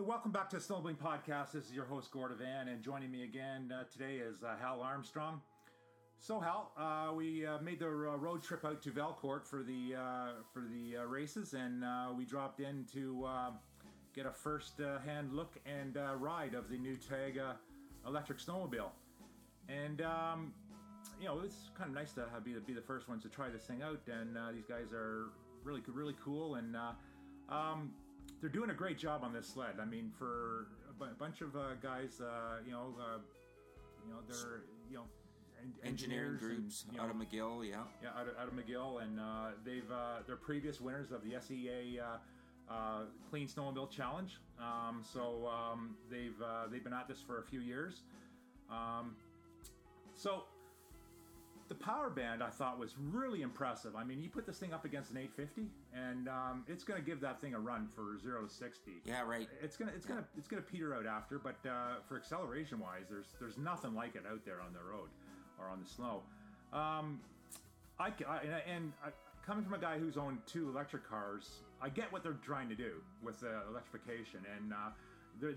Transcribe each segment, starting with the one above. Welcome back to the Snowmobiling Podcast. This is your host, Gord Ivan, and joining me again today is Hal Armstrong. So, Hal, we made the road trip out to Valcourt for the races, and we dropped in to get a first-hand look and ride of the new Taiga electric snowmobile. And you know, it's kind of nice to be the first ones to try this thing out. And these guys are really cool, and they're doing a great job on this sled. I mean, for a bunch of guys, they're engineering groups and, out of McGill, out of McGill, and they've they're previous winners of the SEA Clean Snowmobile Challenge. They've been at this for a few years. So the power band, I thought, was really impressive. I mean, you put this thing up against an 850, and it's going to give that thing a run for 0 to 60. Yeah, right. It's gonna peter out after, but for acceleration wise, there's nothing like it out there on the road or on the snow. I coming from a guy who's owned two electric cars, I get what they're trying to do with electrification, and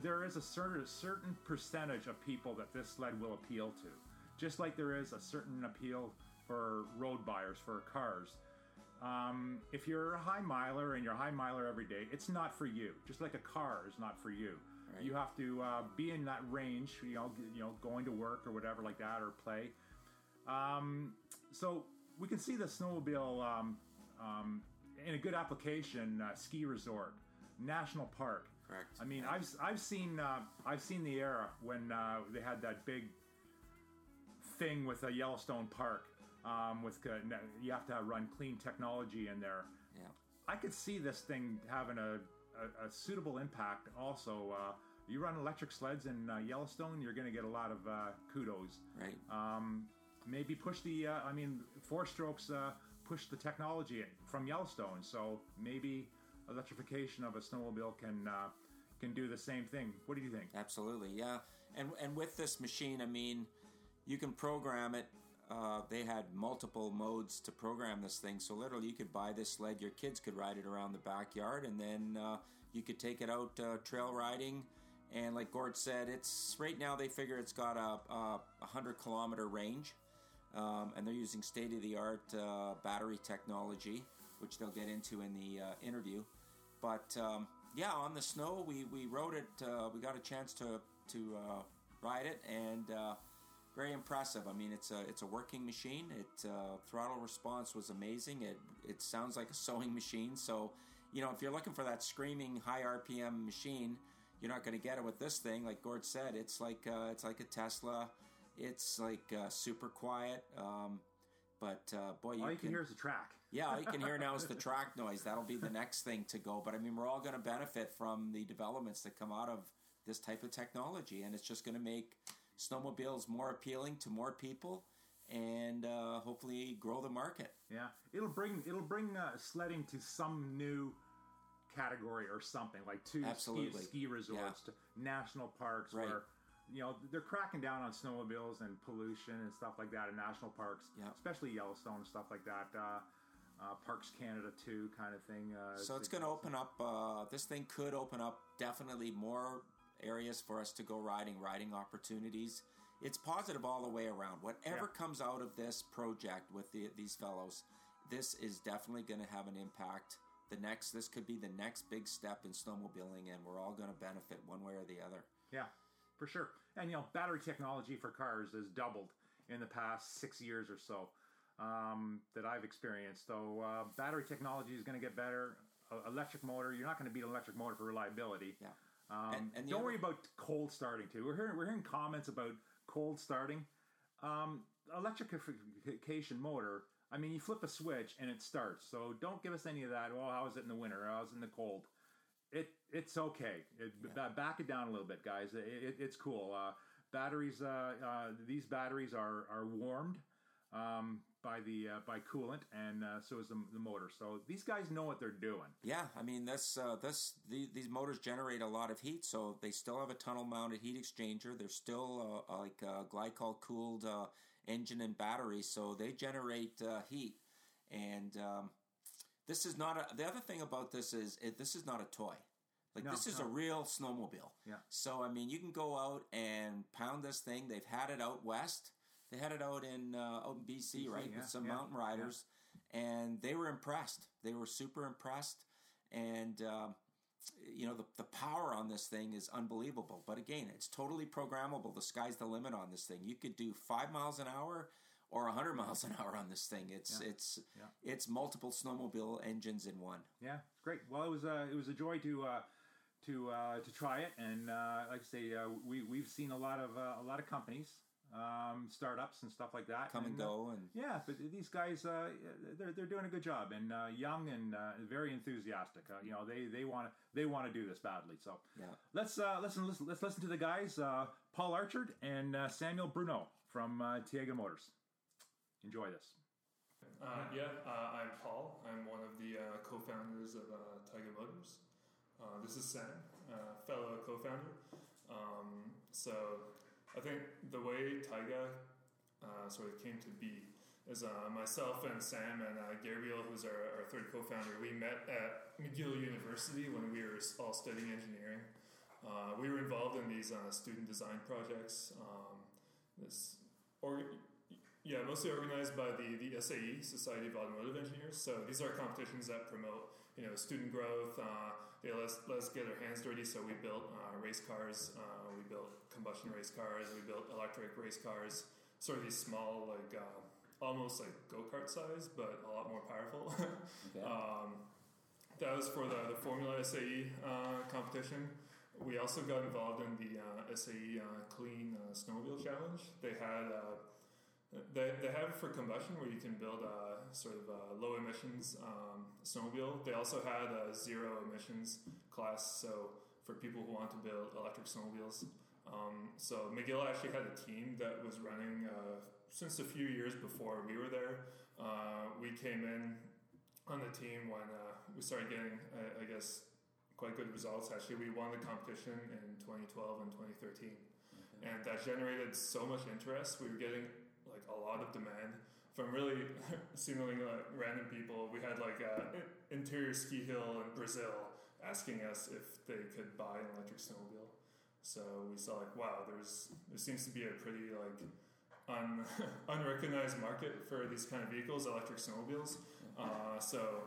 there is a certain percentage of people that this sled will appeal to. Just like there is a certain appeal for road buyers for cars. If you're a high miler and you're a high miler every day, it's not for you. Just like a car is not for you. Right. You have to be in that range, going to work or whatever like that, or play. So we can see the snowmobile in a good application, ski resort, national park. Correct. I mean, I've seen the era when they had that big thing with a Yellowstone Park, with you have to run clean technology in there. Yeah, I could see this thing having a suitable impact. Also, you run electric sleds in Yellowstone, you're going to get a lot of kudos. Right. Maybe push the. I mean, four strokes push the technology from Yellowstone. So maybe electrification of a snowmobile can do the same thing. What do you think? Absolutely. Yeah. And with this machine, I mean, you can program it. They had multiple modes to program this thing. So literally you could buy this sled, your kids could ride it around the backyard, and then you could take it out trail riding. And like Gord said, it's right now they figure it's got a 100-kilometer range. And they're using state-of-the-art battery technology, which they'll get into in the interview. But on the snow, we rode it. We got a chance to ride it, and very impressive. I mean, it's a working machine. It throttle response was amazing. It sounds like a sewing machine. So, if you're looking for that screaming high RPM machine, you're not going to get it with this thing. Like Gord said, it's like a Tesla. It's like super quiet. All you can hear is the track. Yeah, all you can hear now is the track noise. That'll be the next thing to go. But I mean, we're all going to benefit from the developments that come out of this type of technology, and it's just going to make snowmobiles more appealing to more people, and hopefully grow the market. Yeah, it'll bring sledding to some new category or something, like to ski resorts, to national parks, right, where they're cracking down on snowmobiles and pollution and stuff like that in national parks, especially Yellowstone and stuff like that. Parks Canada too, kind of thing. So it's going to open up. This thing could open up definitely more areas for us to go riding opportunities. It's positive all the way around. Whatever comes out of this project with these fellows, this is definitely going to have an impact. This could be the next big step in snowmobiling, and we're all going to benefit one way or the other. Yeah, for sure. And battery technology for cars has doubled in the past 6 years or so that I've experienced. So battery technology is going to get better. Electric motor, you're not going to beat an electric motor for reliability. Yeah. And don't worry about cold starting too. We're hearing comments about cold starting. Electrification motor, I mean, you flip a switch and it starts. So don't give us any of that. Well, how is it in the winter? How is it in the cold? It's okay. Back it down a little bit, guys. It's cool. Batteries. These batteries are warmed by coolant, and so is the motor. So these guys know what they're doing. Yeah, I mean, these motors generate a lot of heat, so they still have a tunnel-mounted heat exchanger. They're still like a glycol-cooled engine and battery, so they generate heat. And this is not the other thing about this is this is not a toy. Like, no, this is a real snowmobile. Yeah. So, I mean, you can go out and pound this thing. They've had it out west. They had it out in BC, right, with some mountain riders. Yeah. And they were impressed. They were super impressed. And, you know, the power on this thing is unbelievable. But, again, it's totally programmable. The sky's the limit on this thing. You could do 5 miles an hour or 100 miles an hour on this thing. It's multiple snowmobile engines in one. Yeah, great. Well, it was a joy to try it, and like I say, we've seen a lot of companies, startups and stuff like that come and go, and yeah, but these guys they're doing a good job, and young and very enthusiastic. You know, they want to do this badly. So yeah, let's listen to the guys, Paul Archard and Samuel Bruno from Taiga Motors. Enjoy this. I'm Paul. I'm one of the co-founders of Taiga Motors. This is Sam, fellow co-founder. So I think the way Taiga sort of came to be is myself and Sam and Gabriel, who's our third co-founder, we met at McGill University when we were all studying engineering. We were involved in these student design projects, mostly organized by the SAE, Society of Automotive Engineers. So these are competitions that promote, you know, student growth. They let us get our hands dirty. So we built race cars. We built combustion race cars. We built electric race cars. Sort of these small, like almost like go-kart size, but a lot more powerful. Okay. That was for the Formula SAE competition. We also got involved in the SAE Clean Snowmobile Challenge. They had... They have it for combustion, where you can build a sort of a low emissions snowmobile. They also had a zero emissions class, so for people who want to build electric snowmobiles. So McGill actually had a team that was running since a few years before we were there. We came in on the team when we started getting, I guess, quite good results. Actually, we won the competition in 2012 and 2013, okay. And that generated so much interest. We were getting like a lot of demand from really seemingly like random people. We had like a interior ski hill in Brazil asking us if they could buy an electric snowmobile. So we saw like, wow, there seems to be a pretty like unrecognized market for these kind of vehicles, electric snowmobiles. So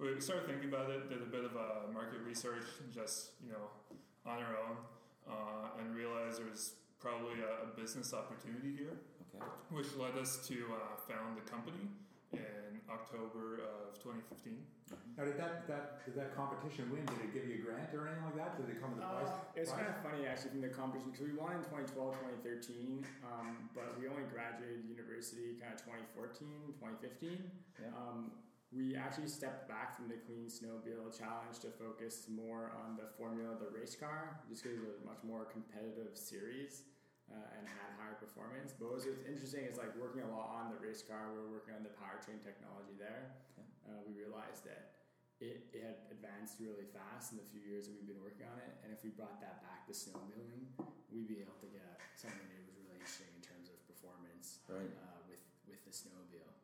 we started thinking about it, did a bit of market research, just, you know, on our own, and realized there was probably a business opportunity here, okay. Which led us to found the company in October of 2015. Now, did that competition win? Did it give you a grant or anything like that? Did it come with a prize? It's kind of funny, actually, from the competition, because we won in 2012, 2013, but we only graduated university kind of 2014, 2015. Yeah. We actually stepped back from the Clean Snowmobile Challenge to focus more on the Formula, the race car, just because it was a much more competitive series. And had higher performance. But what's interesting is like working a lot on the race car, we were working on the powertrain technology there. Yeah. We realized that it had advanced really fast in the few years that we've been working on it. And if we brought that back to snowmobiling, we'd be able to get something that was really interesting in terms of performance, right. With the snowmobile.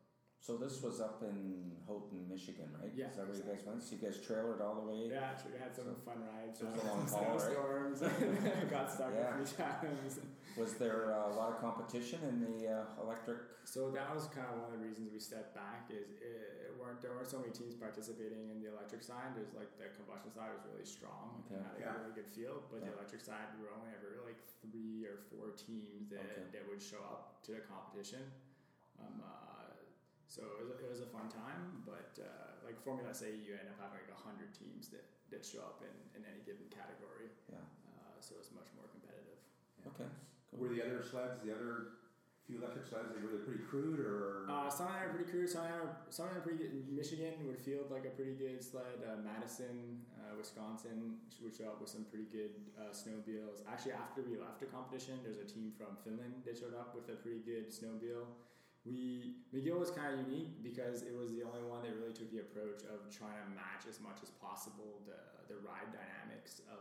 So this was up in Houghton, Michigan, right? Yeah. Is that where you guys went? So you guys trailered all the way? Yeah, actually we had some fun rides. Snowstorms. Right? Got stuck a few times. Was there a lot of competition in the electric? So that was kind of one of the reasons we stepped back, is there weren't so many teams participating in the electric side. There's like the combustion side was really strong and had a really good field. But the electric side, there were only ever like 3 or 4 teams that would show up to the competition. So it was a fun time, but like Formula SAE, you end up having like 100 teams that show up in any given category. Yeah. So it's much more competitive. Yeah. Okay. Cool. Were the other few electric sleds, were they pretty crude or? Some of them are pretty crude. Some of them are pretty good. Michigan would field like a pretty good sled. Madison, Wisconsin would show up with some pretty good snowmobiles. Actually, after we left the competition, there's a team from Finland that showed up with a pretty good snowmobile. McGill was kind of unique because it was the only one that really took the approach of trying to match as much as possible the ride dynamics of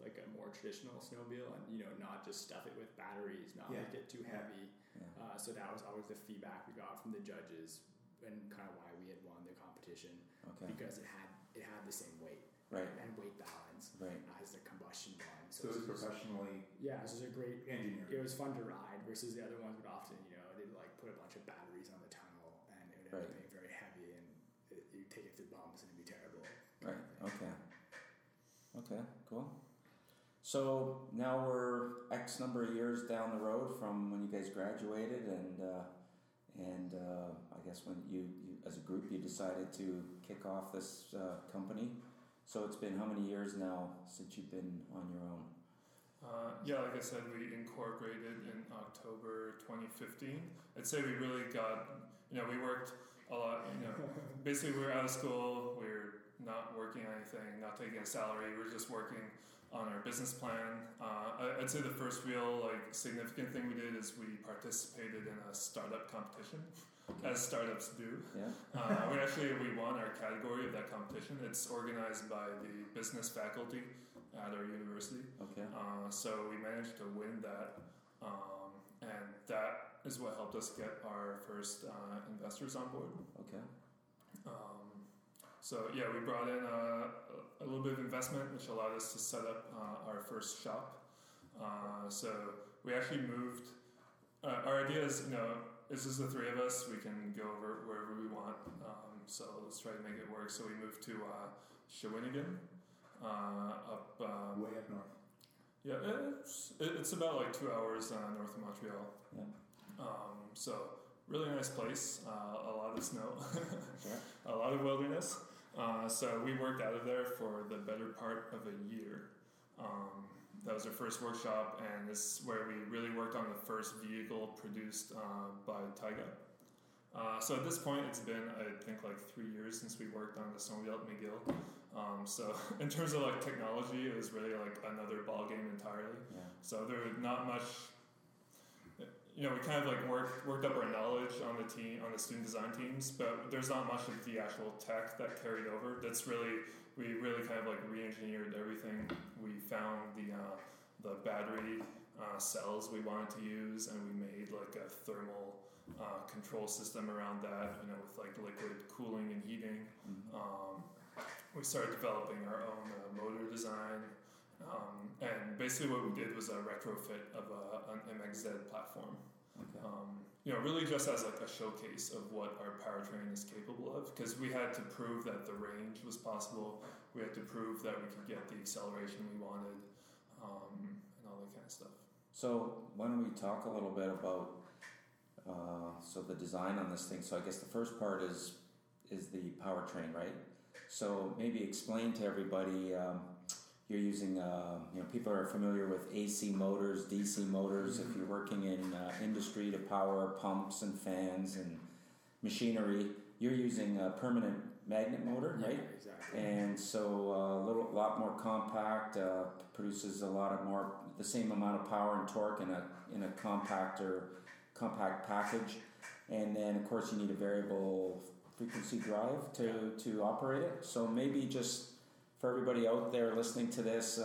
like a more traditional snowmobile, and, you know, not just stuff it with batteries, not make it too heavy. Yeah. So that was always the feedback we got from the judges and kind of why we had won the competition, because it had the same weight. right, and weight balance right. as the combustion one. So it was professionally. Yeah, this was a great engineer. It was fun to ride versus the other ones would often, you know, they'd like put a bunch of batteries on the tunnel and it would end up being very heavy and you take it through bumps and it'd be terrible. Right. Okay. Cool. So now we're X number of years down the road from when you guys graduated, and I guess when you as a group you decided to kick off this company. So it's been how many years now since you've been on your own? Like I said, we incorporated in October 2015. I'd say we really got, we worked a lot, basically we were out of school, we were not working on anything, not taking a salary, we were just working on our business plan. I'd say the first real significant thing we did is we participated in a startup competition, as startups do. Yeah. We won our category of that competition. It's organized by the business faculty at our university. Okay. So we managed to win that, and that is what helped us get our first investors on board. Okay. We brought in a little bit of investment, which allowed us to set up our first shop. So we actually moved. Our idea is, it's just the three of us. We can go over wherever we want. So let's try to make it work. So we moved to Shawinigan, up way up north. Yeah, it's about 2 hours north of Montreal. Yeah. Really nice place, a lot of snow, a lot of wilderness. So we worked out of there for the better part of a year. That was our first workshop, and this is where we really worked on the first vehicle produced by Taiga. So at this point, it's been, I think, 3 years since we worked on the snowmobile at McGill. So in terms of technology, it was really another ballgame entirely. Yeah. So there was not much... we kind of worked up our knowledge on the team, on the student design teams, but there's not much of the actual tech that carried over. That's really, we really kind of re-engineered everything. We found the battery cells we wanted to use, and we made a thermal control system around that, with liquid cooling and heating. Mm-hmm. We started developing our own motor design. And basically what we did was a retrofit of an MXZ platform. Okay. Really just as a showcase of what our powertrain is capable of, because we had to prove that the range was possible. We had to prove that we could get the acceleration we wanted, and all that kind of stuff. So why don't we talk a little bit about the design on this thing. So I guess the first part is the powertrain, right? So maybe explain to everybody... You're using, people are familiar with AC motors, DC motors. If you're working in industry to power pumps and fans and machinery, you're using a permanent magnet motor, right? Yeah, exactly. And so a lot more compact, produces a lot of more, the same amount of power and torque in a compact package. And then, of course, you need a variable frequency drive to operate it. So maybe just... For everybody out there listening to this,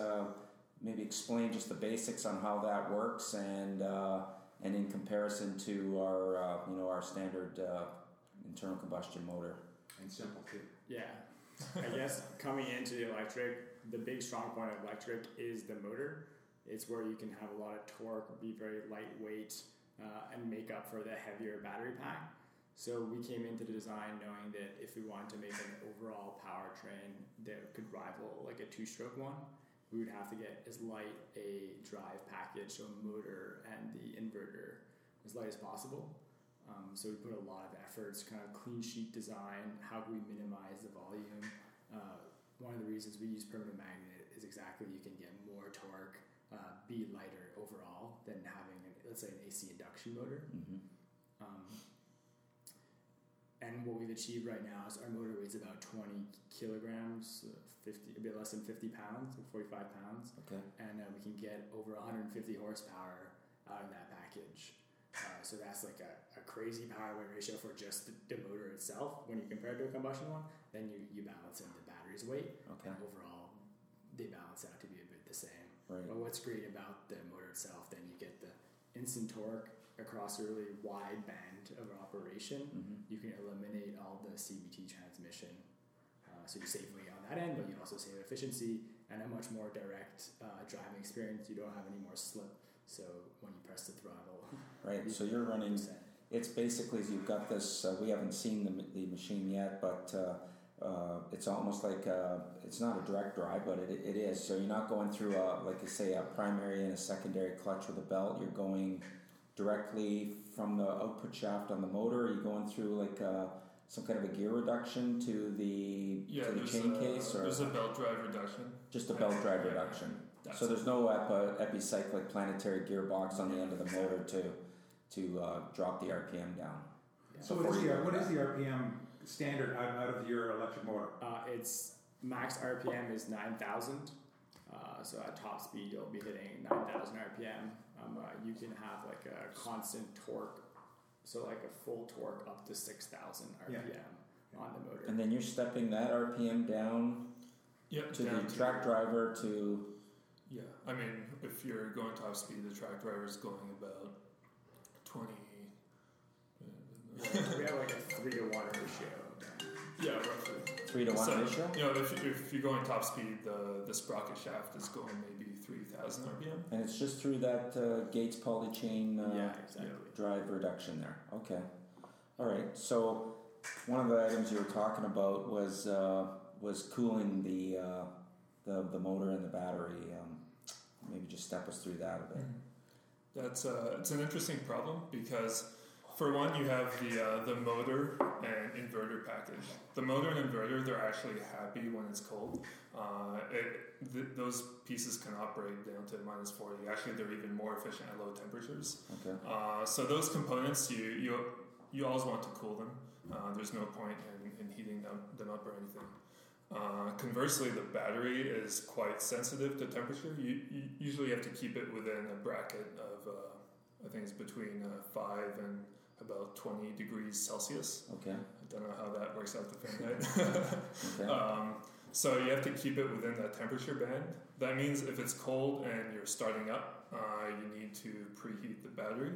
maybe explain just the basics on how that works, and in comparison to our our standard internal combustion motor. And simple too. Yeah, I guess coming into the electric, the big strong point of electric is the motor. It's where you can have a lot of torque, be very lightweight, and make up for the heavier battery pack. So we came into the design knowing that if we wanted to make an overall powertrain that could rival a two-stroke one, we would have to get as light a drive package, so motor and the inverter, as light as possible. So we put a lot of efforts, kind of clean sheet design, how can we minimize the volume. One of the reasons we use permanent magnet is exactly you can get more torque, be lighter overall than having, an AC induction motor. Mm-hmm. And what we've achieved right now is our motor weighs about 20 kilograms, 50, a bit less than 50 pounds, like 45 pounds. Okay. And we can get over 150 horsepower out of that package. So that's a crazy power-weight ratio for just the motor itself. When you compare it to a combustion one, then you balance in the battery's weight. Okay. And overall, they balance out to be a bit the same. Right. But what's great about the motor itself, then you get the instant torque across a really wide band of operation. Mm-hmm. You can eliminate all the CVT transmission So you save money on that end, but you also save efficiency and a much more direct driving experience. You don't have any more slip. So when you press the throttle. Right. So you're running, it's basically, you've got this, we haven't seen the machine yet, but it's almost like, it's not a direct drive, but it is. So you're not going through, like you say, a primary and a secondary clutch with a belt. You're going directly from the output shaft on the motor. You're going through like some kind of a gear reduction to the chain case? Or there's a belt drive reduction. Just a belt drive reduction. That's so there's no epicyclic planetary gearbox on the end of the motor to drop the RPM down. Yeah. So what is the RPM standard out of your electric motor? Its max RPM is 9,000. So at top speed, you'll be hitting 9,000 RPM. You can have like a constant torque, so like a full torque up to 6,000 RPM on the motor. And then you're stepping that RPM down to down the track driver to... Yeah, I mean, if you're going top speed, the track driver is going about 20... We have like a 3-to-1 ratio. Yeah, roughly. 3-to-1 ratio? You know, if you're going top speed, the sprocket shaft is going maybe 3,000 RPM. And it's just through that Gates polychain drive reduction there. Okay. All right. So one of the items you were talking about was cooling the motor and the battery. Maybe just step us through that a bit. Mm-hmm. That's it's an interesting problem because, for one, you have the motor and inverter package. The motor and inverter, they're actually happy when it's cold. Those pieces can operate down to minus 40. Actually, they're even more efficient at low temperatures. Okay. So those components, you always want to cool them. There's no point in heating them up or anything. Conversely, the battery is quite sensitive to temperature. You usually have to keep it within a bracket of, I think it's between 5 and about 20 degrees Celsius. Okay. I don't know how that works out to Fahrenheit. Okay. So you have to keep it within that temperature band. That means if it's cold and you're starting up, you need to preheat the battery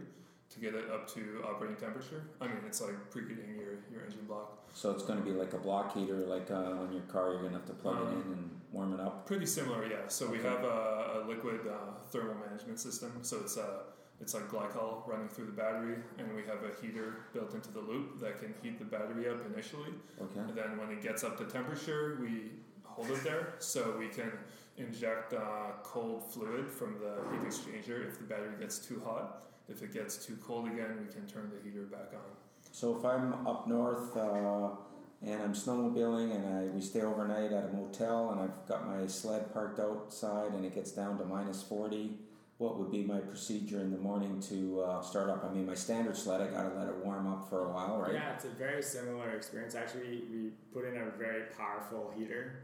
to get it up to operating temperature. I mean, it's like preheating your engine block. So it's going to be like a block heater, like on your car, you're going to have to plug it in and warm it up? Pretty similar, yeah. So we have a liquid thermal management system. So it's like glycol running through the battery, and we have a heater built into the loop that can heat the battery up initially. Okay. And then when it gets up to temperature, we hold it there so we can inject cold fluid from the heat exchanger if the battery gets too hot. If it gets too cold again, we can turn the heater back on. So if I'm up north and I'm snowmobiling and we stay overnight at a motel and I've got my sled parked outside and it gets down to minus 40, what would be my procedure in the morning to start up? I mean, my standard sled, I got to let it warm up for a while, right? Yeah, it's a very similar experience. Actually, we put in a very powerful heater,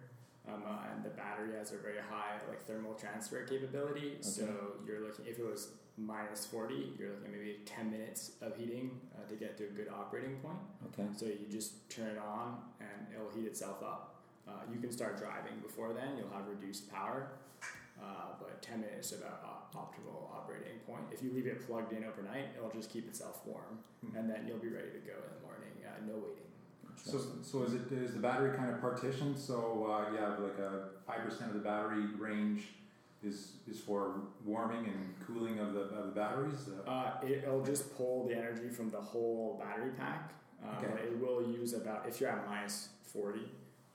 and the battery has a very high thermal transfer capability. Okay. So you're looking, if it was minus 40, you're looking at maybe 10 minutes of heating to get to a good operating point. Okay. So you just turn it on, and it'll heat itself up. You can start driving before then. You'll have reduced power. But 10 minutes is about optimal operating point. If you leave it plugged in overnight, it'll just keep itself warm, and then you'll be ready to go in the morning. No waiting. So is the battery kind of partitioned? So you have like a 5% of the battery range is for warming and cooling of the batteries. It'll just pull the energy from the whole battery pack. Okay. It will use about, if you're at minus 40.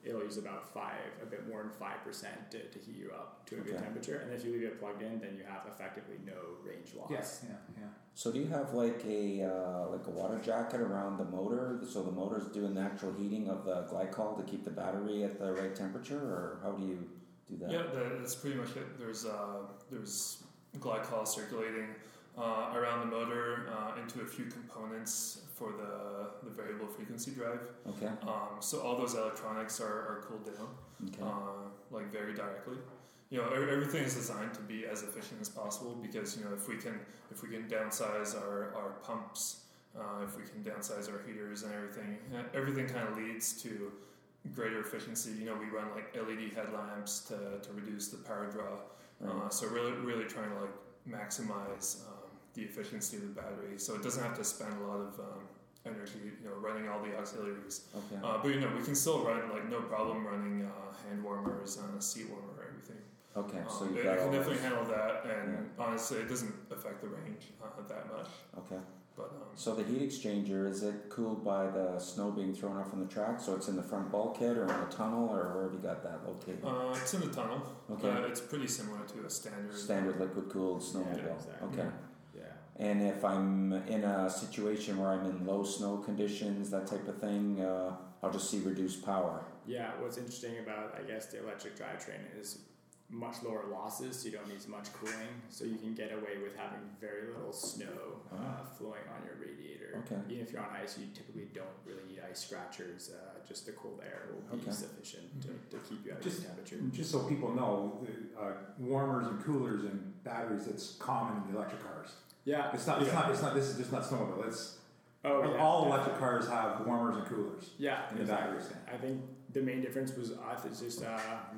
It'll use about a bit more than 5% to heat you up to a good temperature. And if you leave it plugged in, then you have effectively no range loss. Yes, yeah. So do you have like a water jacket around the motor, so the motor's doing natural heating of the glycol to keep the battery at the right temperature, or how do you do that? Yeah, that's pretty much it. There's glycol circulating around the motor into a few components for the variable frequency drive. Okay. So all those electronics are cooled down, very directly. You know, everything is designed to be as efficient as possible because, you know, if we can downsize our pumps, if we can downsize our heaters and everything kind of leads to greater efficiency. You know, we run like LED headlamps to reduce the power draw. Right. So really trying to maximize the efficiency of the battery, so it doesn't have to spend a lot of energy, running all the auxiliaries. Okay. But we can still run, no problem running hand warmers and a seat warmer or everything. Okay, so you can definitely handle that, and honestly, it doesn't affect the range that much. Okay. But, so the heat exchanger, is it cooled by the snow being thrown out from the track? So it's in the front bulkhead or in the tunnel, or where have you got that located? It's in the tunnel. Okay. It's pretty similar to a standard liquid-cooled snowmobile. Yeah, exactly. Okay. Yeah. And if I'm in a situation where I'm in low snow conditions, that type of thing, I'll just see reduced power. Yeah, what's interesting about, the electric drivetrain is much lower losses, so you don't need as much cooling, so you can get away with having very little snow flowing on your radiator. Okay. Even if you're on ice, you typically don't really need ice scratchers. Just the cold air will be sufficient to keep you at room temperature. Just so people know, warmers and coolers and batteries, that's common in the electric cars. Yeah. This is just not snowmobile. All electric cars have warmers and coolers. Yeah. In the batteries. I think the main difference was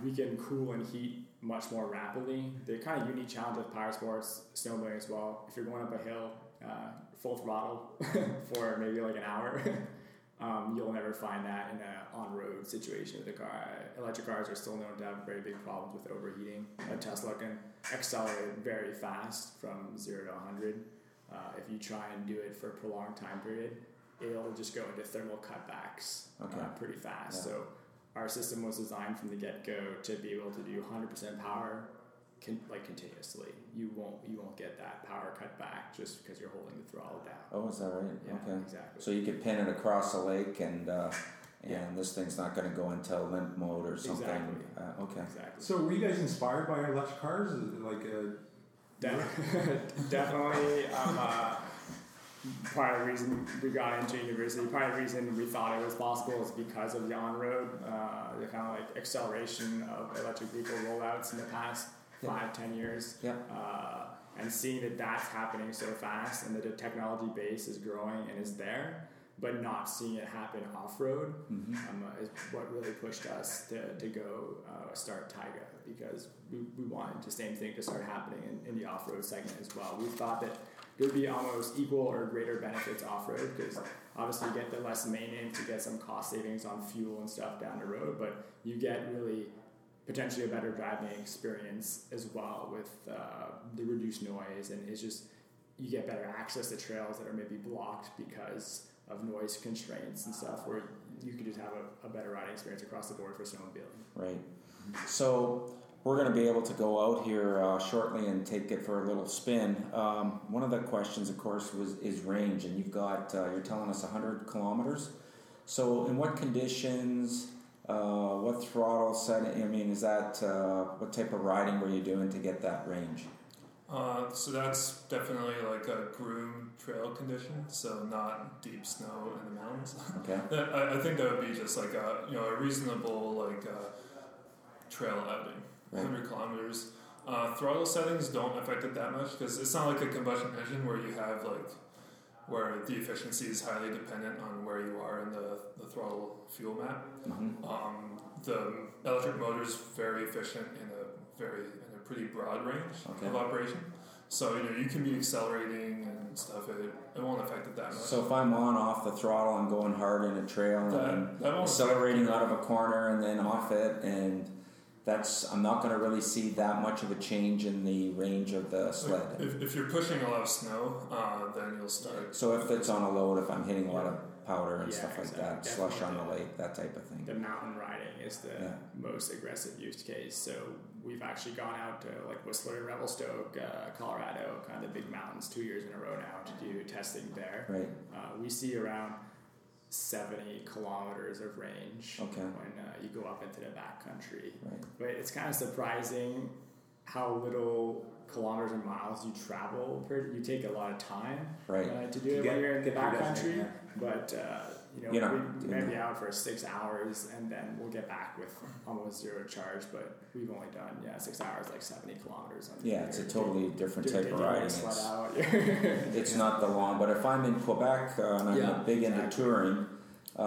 we can cool and heat much more rapidly. The kind of unique challenge with power sports, snowboarding as well, if you're going up a hill full throttle for maybe an hour, you'll never find that in an on-road situation with a car. Electric cars are still known to have very big problems with overheating. A Tesla can accelerate very fast from 0 to 100. If you try and do it for a prolonged time period, it'll just go into thermal cutbacks pretty fast. Yeah. So our system was designed from the get-go to be able to do 100% power continuously. You won't get that power cut back just because you're holding the throttle down. Oh, is that right? Yeah, okay. Exactly. So you could pin it across a lake and this thing's not going to go into limp mode or something. Exactly. Okay. Exactly. So were you guys inspired by our electric cars? Definitely. Part of the reason we got into university, part of the reason we thought it was possible is because of the on-road, the kind of acceleration of electric vehicle rollouts in the past 5-10 years. Yeah. And seeing that that's happening so fast and that the technology base is growing and is there, but not seeing it happen off-road is what really pushed us to go start Taiga, because we wanted the same thing to start happening in the off-road segment as well. We thought that it would be almost equal or greater benefits off-road, because obviously you get the less maintenance, you get some cost savings on fuel and stuff down the road, but you get really potentially a better driving experience as well with the reduced noise, and it's just you get better access to trails that are maybe blocked because of noise constraints and stuff, where you could just have a better riding experience across the board for snowmobiling. Right. So we're going to be able to go out here shortly and take it for a little spin. One of the questions, of course, is range, and you've got you're telling us 100 kilometers. So, in what conditions? What throttle setting? I mean, is that what type of riding were you doing to get that range? So that's definitely a groomed trail condition, so not deep snow in the mountains. Okay. I think that would be just a reasonable trail outing. Right. 100 kilometers. Throttle settings don't affect it that much, because it's not like a combustion engine where you have where the efficiency is highly dependent on where you are in the throttle fuel map. Mm-hmm. The electric motor is very efficient in a pretty broad range of operation. So you can be accelerating and stuff. It won't affect it that much. So if I'm off the throttle, I'm going hard in a trail and I'm accelerating out of a corner and then off it and. I'm not going to really see that much of a change in the range of the sled. If you're pushing a lot of snow, then you'll start. So if it's on a load, if I'm hitting a lot of powder and stuff like that, slush on the lake, that type of thing. The mountain riding is the most aggressive use case. So we've actually gone out to Whistler, Revelstoke, Colorado, kind of the big mountains 2 years in a row now to do testing there. Right. We see around 70 kilometers of range when you go up into the backcountry. Right. But it's kind of surprising how little kilometers and miles you travel. You take a lot of time to do it when you're in the backcountry. Yeah. But we may be out for 6 hours and then we'll get back with almost zero charge. But we've only done 6 hours, 70 kilometers. It's a totally different type of riding. It's not the long. But if I'm in Quebec and I'm big into touring, I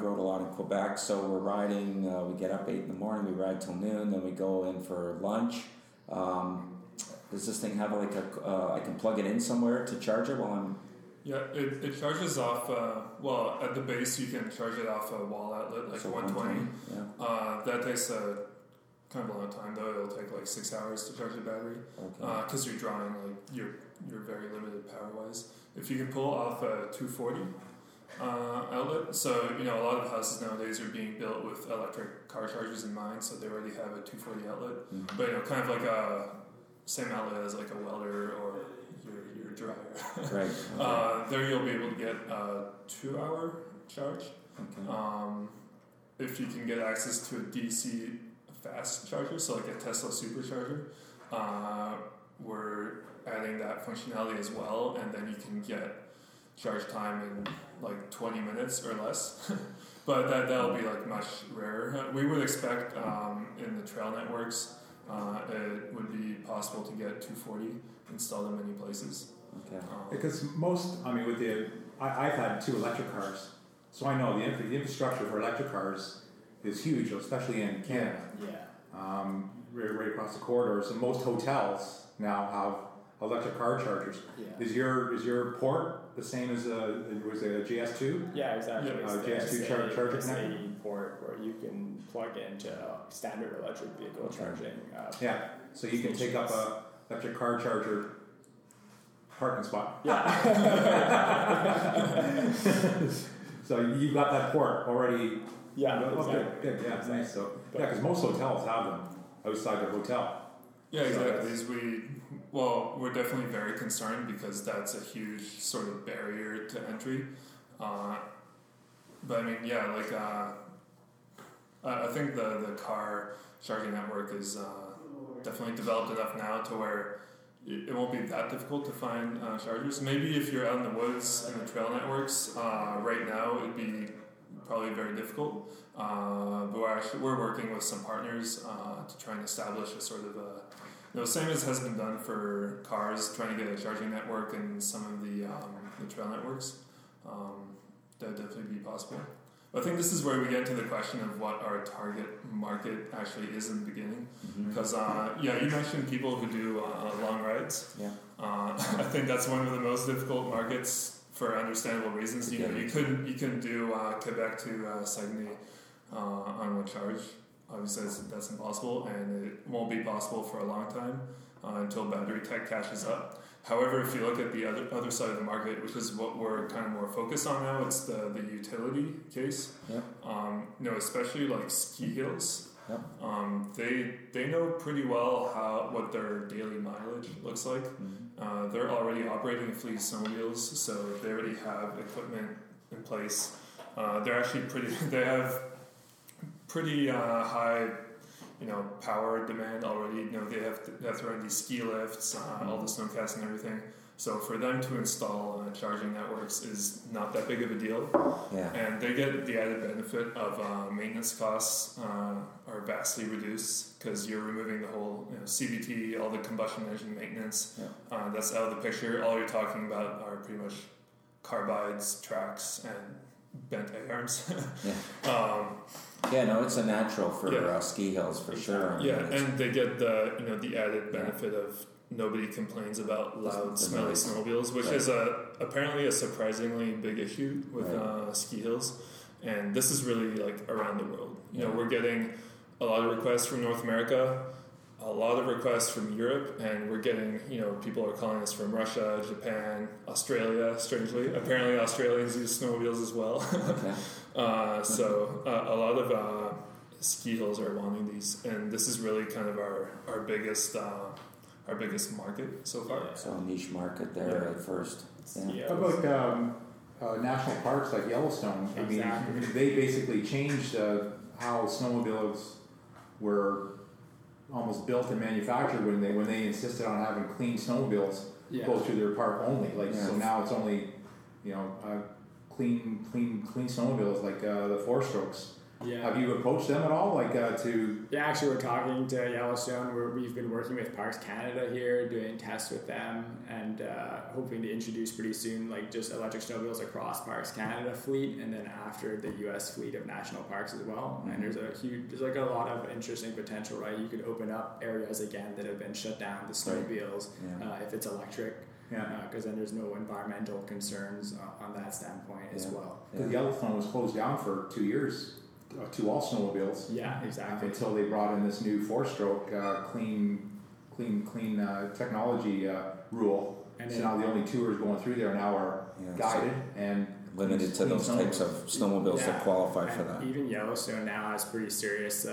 rode a lot in Quebec. So we're riding. We get up 8 a.m. We ride till noon. Then we go in for lunch. Does this thing have I can plug it in somewhere to charge it while I'm Yeah, it charges off, well, at the base you can charge it off a wall outlet, like so 120. Yeah. That takes a kind of a long time, though. It'll take like 6 hours to charge the battery, because you're drawing, like, you're very limited power-wise. If you can pull off a 240 outlet, so, you know, a lot of houses nowadays are being built with electric car chargers in mind, so they already have a 240 outlet, mm-hmm. but, you know, kind of like a same outlet as, like, a welder or your dryer. Right. Okay. There you'll be able to get a 2-hour charge. Okay. If you can get access to a DC fast charger, so like a Tesla supercharger, we're adding that functionality as well, and then you can get charge time in like 20 minutes or less. But that'll be like much rarer. We would expect in the trail networks, it would be possible to get 240 installed in many places. Okay. Because most, I mean, with the I've had 2 electric cars, so I know the infrastructure for electric cars is huge, especially in Canada. Yeah. Right across the corridor. So most hotels now have electric car chargers. Yeah. Is your port the same as a GS2? Yeah, exactly. GS2 charger connector port where you can plug into standard electric vehicle charging. Yeah. So you can take up a electric car charger parking spot. Yeah. So you've got that port already. Yeah. Exactly. Good. Yeah, it's nice. So, yeah, because most hotels have them outside their hotel. Yeah, exactly. So we're definitely very concerned because that's a huge sort of barrier to entry. But I mean, yeah, like I think the car charging network is definitely developed enough now to where it won't be that difficult to find chargers. Maybe if you're out in the woods and the trail networks, right now it'd be probably very difficult, but we're working with some partners to try and establish a sort of a, you know, same as has been done for cars, trying to get a charging network in some of the trail networks. That would definitely be possible. I think this is where we get to the question of what our target market actually is in the beginning, because you mentioned people who do long rides. Yeah, I think that's one of the most difficult markets. For understandable reasons, you know, you couldn't do Quebec to Saguenay on one charge. Obviously, that's impossible, and it won't be possible for a long time until battery tech catches up. However, if you look at the other side of the market, which is what we're kind of more focused on now, it's the utility case. Yeah. You know, especially like ski hills. Yeah. They know pretty well what their daily mileage looks like. Mm-hmm. They're already operating fleet snowmobiles, so they already have equipment in place. They're actually they have pretty high, you know, power demand already. You know, they have to run these ski lifts, all the snowcast and everything. So for them to install charging networks is not that big of a deal. Yeah. And they get the added benefit of maintenance costs are vastly reduced because you're removing the whole, you know, CVT, all the combustion engine maintenance. Yeah. That's out of the picture. All you're talking about are pretty much carbides, tracks, and bent A-arms. Yeah. It's a natural for ski hills for sure. Yeah, and they get the added benefit of nobody complains about loud, smelly snowmobiles, which is apparently a surprisingly big issue with ski hills. And this is really like around the world. You know, we're getting a lot of requests from North America, a lot of requests from Europe, and we're getting, you know, people are calling us from Russia, Japan, Australia, strangely. Apparently Australians use snowmobiles as well. Okay. A lot of ski hills are wanting these. And this is really kind of our biggest... our biggest market so far. So a niche market there at first. Yeah. Yeah. How about national parks like Yellowstone? Exactly. I mean, they basically changed how snowmobiles were almost built and manufactured when they insisted on having clean snowmobiles go through their park only. Like so now it's only, you know, clean snowmobiles like the 4-strokes. Yeah. Have you approached them at all? Like to? Yeah, actually, we're talking to Yellowstone. We've been working with Parks Canada here, doing tests with them, and hoping to introduce pretty soon, like just electric snowmobiles across Parks Canada fleet, and then after the U.S. fleet of national parks as well. Mm-hmm. And there's a lot of interesting potential, right? You could open up areas again that have been shut down to snowmobiles if it's electric. yeah, because then there's no environmental concerns on that standpoint as well. Because Yellowstone was closed down for 2 years to all snowmobiles. Yeah, exactly. Until they brought in this new four-stroke clean technology rule. And so now the only tours going through there now are guided and limited to those types of snowmobiles that qualify for that. Even Yellowstone now has pretty serious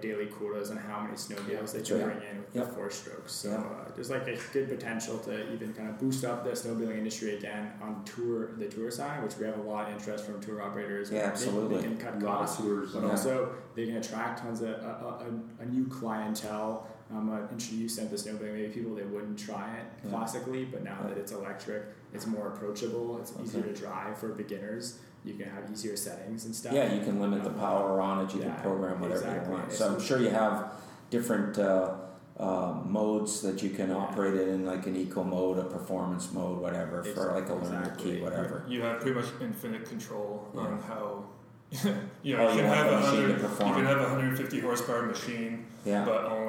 daily quotas on how many snowmobiles they can bring in with the four strokes. So there's like a good potential to even kind of boost up the snowmobiling industry again on the tour side, which we have a lot of interest from tour operators. Yeah, absolutely. They can cut costs, but also they can attract tons of a new clientele. Introduce them to snowboarding, maybe people that wouldn't try it classically, but now that it's electric, it's more approachable, it's easier to drive for beginners, you can have easier settings and stuff. Yeah, you can limit the power on it, you can program whatever you want. So I'm sure you have different modes that you can operate it in, like an eco mode, a performance mode, whatever, for like a learner key, whatever. You have pretty much infinite control on how... you can have a 150 horsepower machine, but only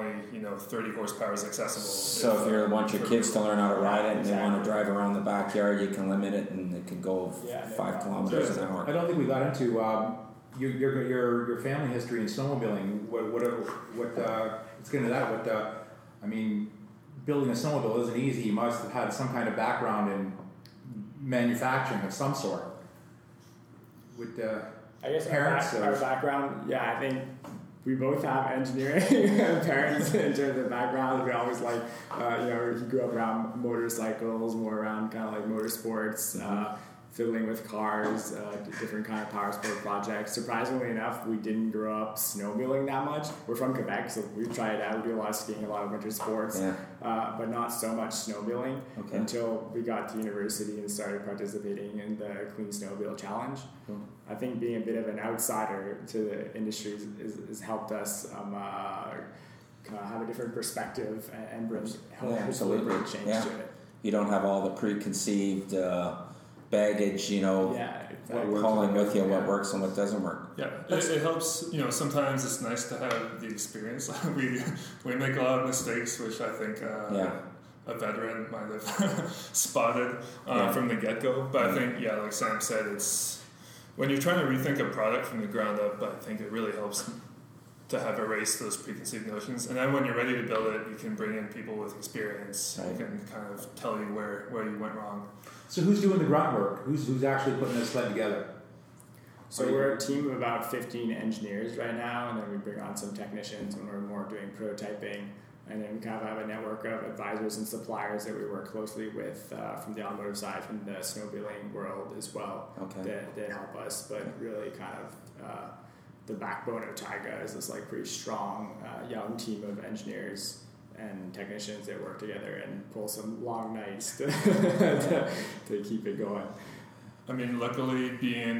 30 horsepower is accessible. So if you want your kids to learn how to ride it and they want to drive around the backyard, you can limit it and it can go 5 kilometers an hour. I don't think we got into your family history in snowmobiling. What let's get into that. Building a snowmobile isn't easy. You must have had some kind of background in manufacturing of some sort. I guess our background, I think we both have engineering parents in terms of background. We always he grew up around motorcycles, more around kind of like motorsports, fiddling with cars, different kind of power sport projects. Surprisingly enough, we didn't grow up snowmobiling that much. We're from Quebec, so we tried it out. We do a lot of skiing, a lot of winter sports, but not so much snowmobiling until we got to university and started participating in the Clean Snowmobile Challenge. I think being a bit of an outsider to the industry has helped us kind of have a different perspective and bring change to it. You don't have all the preconceived... baggage, what calling with you, what works and what doesn't work. Yeah, it helps. Sometimes it's nice to have the experience. we make a lot of mistakes, which I think a veteran might have spotted from the get-go. But I think, like Sam said, it's when you're trying to rethink a product from the ground up. I think it really helps to have erased those preconceived notions, and then when you're ready to build it, you can bring in people with experience who can kind of tell you where you went wrong. So who's doing the groundwork? Who's actually putting this sled together? So we're a team of about 15 engineers right now, and then we bring on some technicians when we're more doing prototyping, and then we kind of have a network of advisors and suppliers that we work closely with from the automotive side, from the snowmobiling world as well, that help us, but really kind of... the backbone of Taiga is this pretty strong young team of engineers and technicians that work together and pull some long nights to keep it going. Luckily being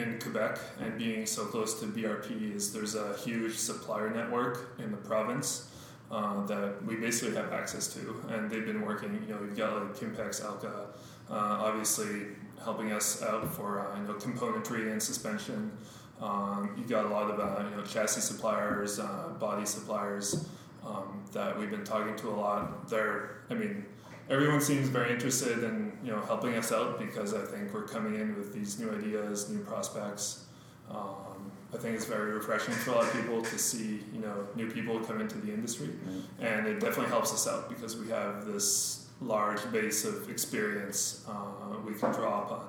in Quebec and being so close to BRP, there's a huge supplier network in the province that we basically have access to, and they've been working. We've got Kimpex, Elka, obviously helping us out for componentry and suspension. You've got a lot of chassis suppliers, body suppliers that we've been talking to a lot. Everyone seems very interested in helping us out, because I think we're coming in with these new ideas, new prospects. I think it's very refreshing for a lot of people to see new people come into the industry, and it definitely helps us out because we have this large base of experience we can draw upon.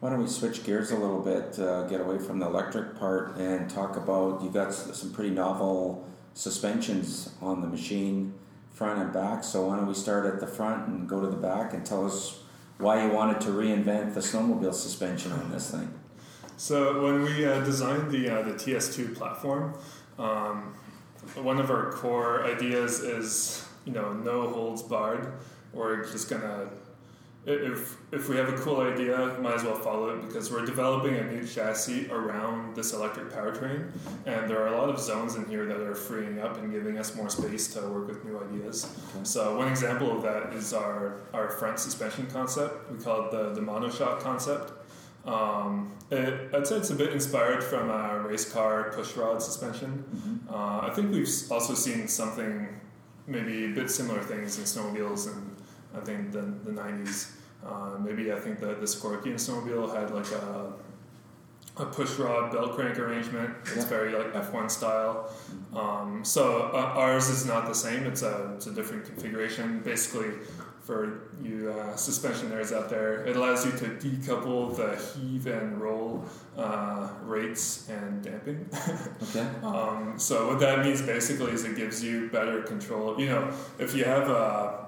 Why don't we switch gears a little bit, get away from the electric part, and talk about, you've got some pretty novel suspensions on the machine, front and back. So why don't we start at the front and go to the back, and tell us why you wanted to reinvent the snowmobile suspension on this thing. So when we designed the TS2 platform, one of our core ideas is, no holds barred. We're just going to... If we have a cool idea, might as well follow it, because we're developing a new chassis around this electric powertrain, and there are a lot of zones in here that are freeing up and giving us more space to work with new ideas. So one example of that is our front suspension concept. We call it the monoshock concept. I'd say it's a bit inspired from a race car pushrod suspension. I think we've also seen something, maybe a bit similar things in snowmobiles and I think the 90s. Maybe I think the Scorpion snowmobile had like a push rod bell crank arrangement. It's very like F1 style. So ours is not the same. It's a different configuration. Basically, for you suspensionaires out there, it allows you to decouple the heave and roll rates and damping. Okay. So what that means basically is it gives you better control. You know, if you have a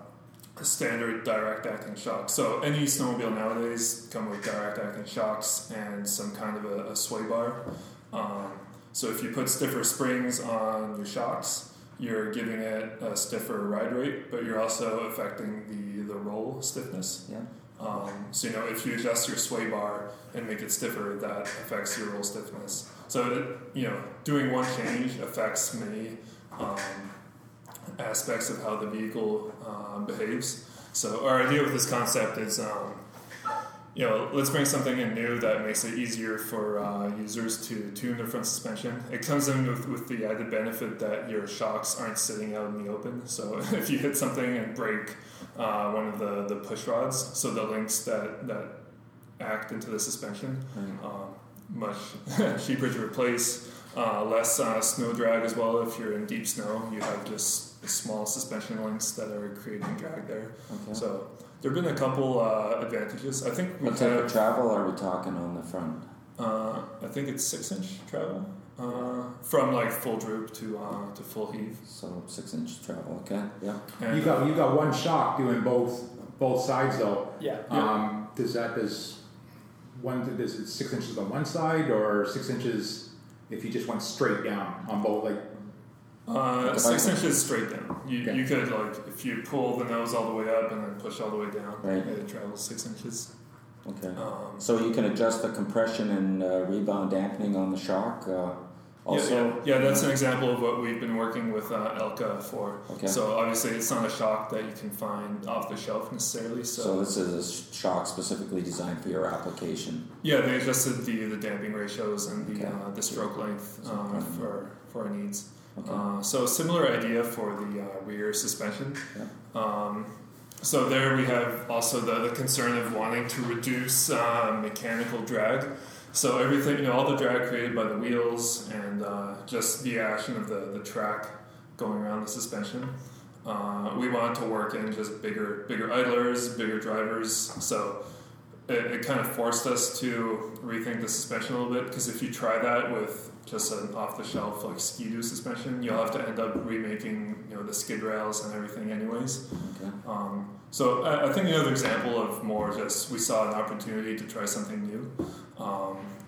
standard direct acting shock. So any snowmobile nowadays come with direct acting shocks and some kind of a sway bar. So if you put stiffer springs on your shocks, you're giving it a stiffer ride rate, but you're also affecting the roll stiffness. Yeah. So, you know, if you adjust your sway bar and make it stiffer, that affects your roll stiffness. So, that, you know, doing one change affects many aspects of how the vehicle behaves. So our idea with this concept is, you know, let's bring something in new that makes it easier for users to tune their front suspension. It comes in with the added benefit that your shocks aren't sitting out in the open. So if you hit something and break one of the push rods, so the links that act into the suspension, much cheaper to replace, less snow drag as well. If you're in deep snow, you have just small suspension links that are creating drag there. Okay. So there have been a couple advantages. I think. What type of travel are we talking on the front? I think it's 6-inch travel, from like full droop to full heave. So 6-inch travel, okay, yeah. And you got one shock doing both sides though. Yeah. Does it 6 inches on one side or 6 inches if you just went straight down on both like? 6 inches straight down. You could, like, if you pull the nose all the way up and then push all the way down, right, it travels 6 inches. Okay. So you can adjust the compression and rebound dampening on the shock also? Yeah, that's an example of what we've been working with Elka for. Okay. So obviously it's not a shock that you can find off the shelf necessarily. So this is a shock specifically designed for your application? Yeah, they adjusted the damping ratios and the stroke length for our needs. Okay. So similar idea for the rear suspension. Yeah. So there we have also the concern of wanting to reduce mechanical drag. So everything, you know, all the drag created by the wheels and just the action of the track going around the suspension. We wanted to work in just bigger idlers, bigger drivers. So it kind of forced us to rethink the suspension a little bit, because if you try that with just an off-the-shelf like Ski-Doo suspension, you'll have to end up remaking, you know, the skid rails and everything anyways. Okay. So I think another example of more just we saw an opportunity to try something new.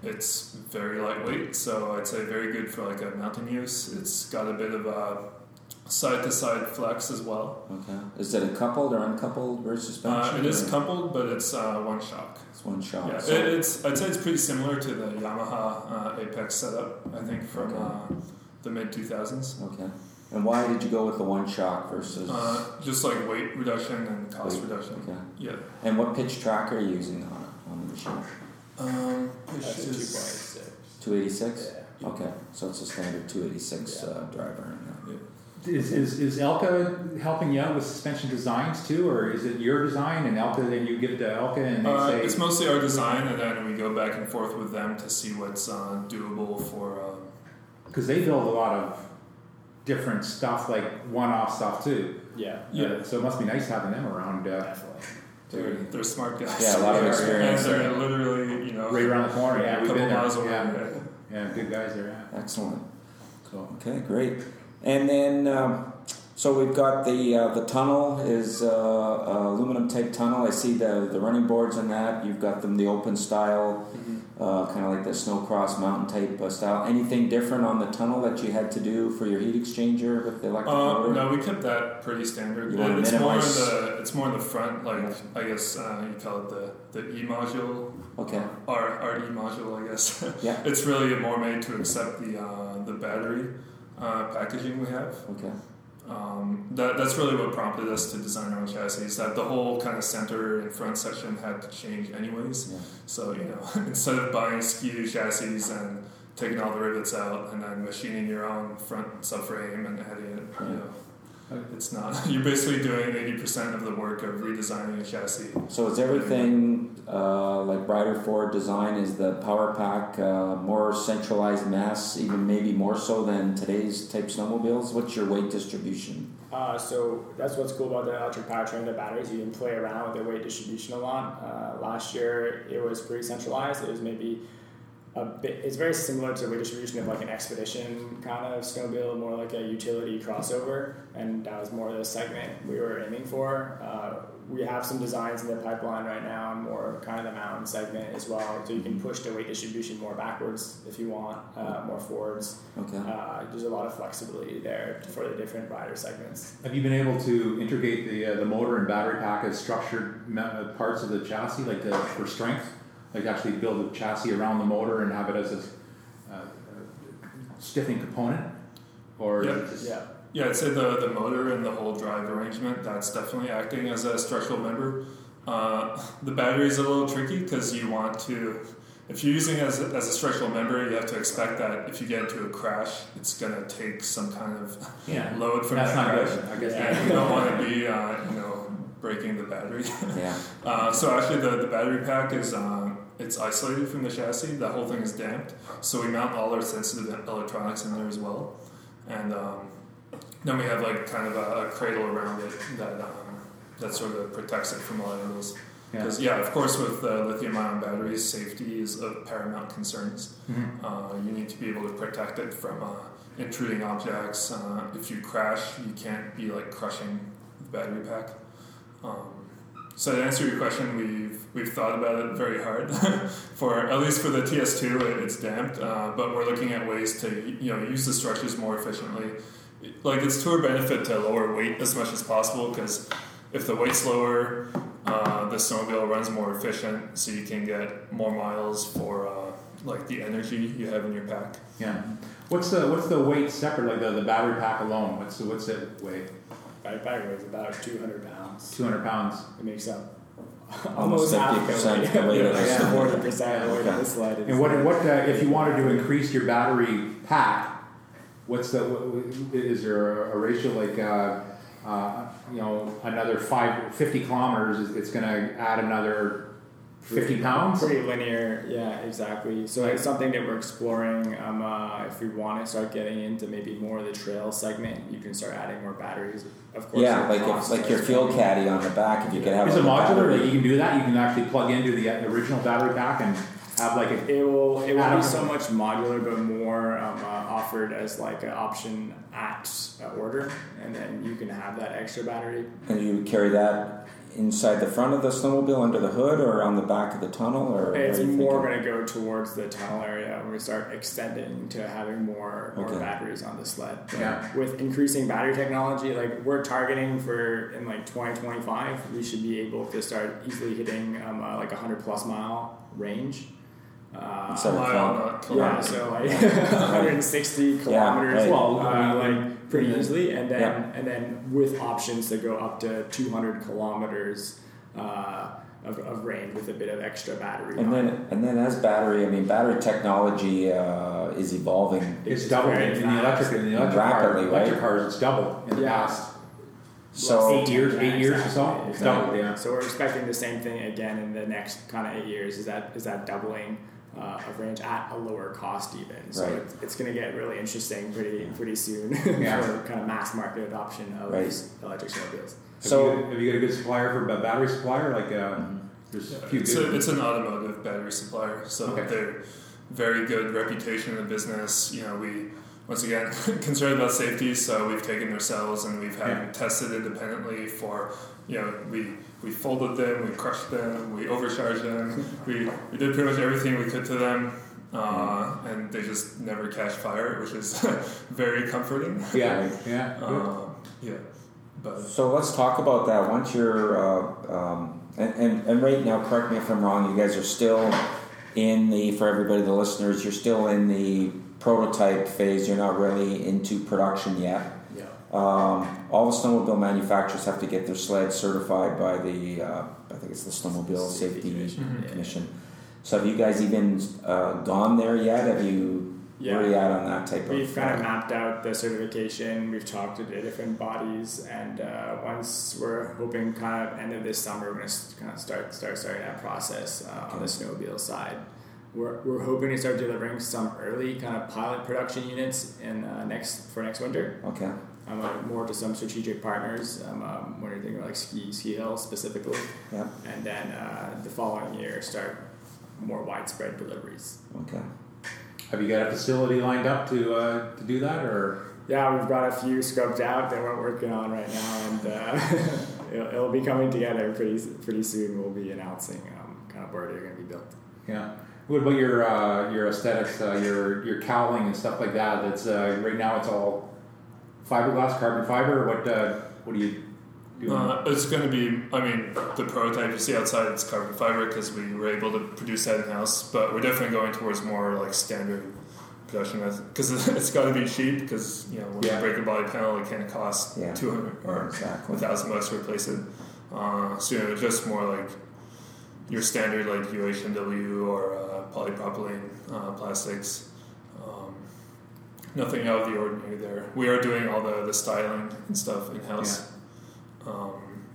It's very lightweight, so I'd say very good for like a mountain use. It's got a bit of a side-to-side flex as well. Okay. Is it a coupled or uncoupled rear suspension? It is coupled, but it's one shock. One shot. Yeah, so I'd say it's pretty similar to the Yamaha Apex setup, I think, from the mid-2000s. Okay. And why did you go with the one shock versus... just like weight reduction and cost reduction. Okay. Yeah. And what pitch track are you using on the machine? Pitch is 286. 286? Yeah. Okay. So it's a standard 286 driver. Yeah. Is Elka helping you out with suspension designs too, or is it your design and Elka, then you give it to Elka and they say... It's mostly our design, and then we go back and forth with them to see what's doable for... Because they build a lot of different stuff, like one-off stuff too. Yeah. So it must be nice having them around. Definitely. They're smart guys. Yeah, a lot of experience. And they're literally, you know... Right around the corner, yeah. We've been there. Away. Yeah, good guys there, yeah. Excellent. Cool. Okay, great. And then, so we've got the tunnel is aluminum type tunnel. I see the running boards in that. You've got them the open style, kind of like the snow cross mountain type style. Anything different on the tunnel that you had to do for your heat exchanger with the electric motor? No, we kept that pretty standard. It's more in the front, like I guess you call it the E module. Okay. Our E module, I guess. Yeah. It's really more made to accept the battery. Packaging we have. Okay. That's really what prompted us to design our own chassis. That the whole kind of center and front section had to change anyways. Yeah. So you know, instead of buying Ski-Doo chassis and taking all the rivets out and then machining your own front subframe and adding it, you know, It's not. You're basically doing 80% of the work of redesigning a chassis. So it's everything like Brider Ford design is the power pack, more centralized mass, even maybe more so than today's type snowmobiles. What's your weight distribution? So that's what's cool about the electric powertrain, the batteries. You can play around with the weight distribution a lot. Last year it was pretty centralized. It was maybe a bit, it's very similar to weight distribution of like an expedition kind of snowmobile, more like a utility crossover, and that was more the segment we were aiming for. We have some designs in the pipeline right now, more kind of the mountain segment as well, so you can push the weight distribution more backwards if you want, more forwards. Okay. There's a lot of flexibility there for the different rider segments. Have you been able to integrate the motor and battery pack as structured parts of the chassis, like for strength? Like actually build a chassis around the motor and have it as a stiffening component? Or yep. Yeah, I'd say the motor and the whole drive arrangement, that's definitely acting as a structural member. The battery's a little tricky because you want to, if you're using it as a structural member, you have to expect that if you get into a crash, it's going to take some kind of load from that crash. That's not good. I guess you don't want to be, breaking the battery. Yeah. So actually the battery pack is... it's isolated from the chassis. The whole thing is damped. So we mount all our sensitive electronics in there as well. And then we have like kind of a cradle around it that sort of protects it from all angles. Because, of course, with lithium-ion batteries, safety is of paramount concerns. Mm-hmm. You need to be able to protect it from intruding objects. If you crash, you can't be like crushing the battery pack. So to answer your question, we've thought about it very hard. At least for the TS2, it's damped, but we're looking at ways to use the structures more efficiently. Like it's to our benefit to lower weight as much as possible, because if the weight's lower, the snowmobile runs more efficient, so you can get more miles for like the energy you have in your pack. Yeah. What's the weight separate? Like the battery pack alone, what's it weigh? Battery pack weighs about 200 pounds. 200 pounds. It makes up almost 50% of the weight of the sled. And what if you wanted to increase your battery pack? Is there a ratio like another 50 kilometers? It's going to add another 50 pounds. Pretty linear, yeah, exactly. So it's something that we're exploring. If we want to start getting into maybe more of the trail segment, you can start adding more batteries. Of course, yeah, like your fuel caddy on the back. If you could have it's a modular, that you can do that. You can actually plug into the original battery pack and have like a. It will be so much modular, but more offered as like an option at order, and then you can have that extra battery. And you carry that. Inside the front of the snowmobile, under the hood, or on the back of the tunnel? Or it's more going to go towards the tunnel area when we start extending to having more batteries on the sled. Yeah. With increasing battery technology, like we're targeting for in like 2025, we should be able to start easily hitting like 100+ mile range. So like 160 kilometers, like pretty easily, and then with options to go up to 200 kilometers of range with a bit of extra battery. Battery technology is evolving. It's doubled in the electric cars. It's doubled in the past. So 8 years or so, it's doubled. Yeah. So we're expecting the same thing again in the next kind of 8 years. Is that doubling? Of range at a lower cost even. So it's going to get really interesting pretty soon for kind of mass market adoption of these electric snowmobiles. Have you got a good supplier for a battery supplier? Like there's a few it's an automotive battery supplier. So they're very good reputation in the business. We, once again, concerned about safety, so we've taken their cells and we've had them tested independently for, we folded them, we crushed them, we overcharged them, we did pretty much everything we could to them, and they just never catch fire, which is very comforting. So let's talk about that. Once you're and right now, correct me if I'm wrong, you guys are still in the, for everybody, the listeners, you're still in the prototype phase. You're not really into production yet. All the snowmobile manufacturers have to get their sleds certified by the I think it's the Snowmobile Safety Commission. So have you guys even gone there yet? Have you Yeah. Where are you at on that type of... We've kind of mapped out the certification. We've talked to the different bodies. And once we're hoping kind of end of this summer, we're going to kind of start that process on the snowmobile side. We're hoping to start delivering some early kind of pilot production units in next winter. Okay. More to some strategic partners. When you're thinking about like ski hill specifically. Yeah. And then the following year start more widespread deliveries. Okay. Have you got a facility lined up to do that, or? Yeah, we've got a few scoped out that we're working on right now, and it'll be coming together pretty soon. We'll be announcing kind of where they're going to be built. Yeah. What about your aesthetics, your cowling and stuff like that? That's right now it's all fiberglass, carbon fiber. What do you do? It's going to be. I mean, the prototype you see outside is carbon fiber because we were able to produce that in house. But we're definitely going towards more like standard production method because it's got to be cheap. Because when you break a body panel, it can't cost $200 or $1,000 to replace it. So it's just more like your standard like UHMW or polypropylene plastics. Nothing out of the ordinary there. We are doing all the styling and stuff in-house. Yeah.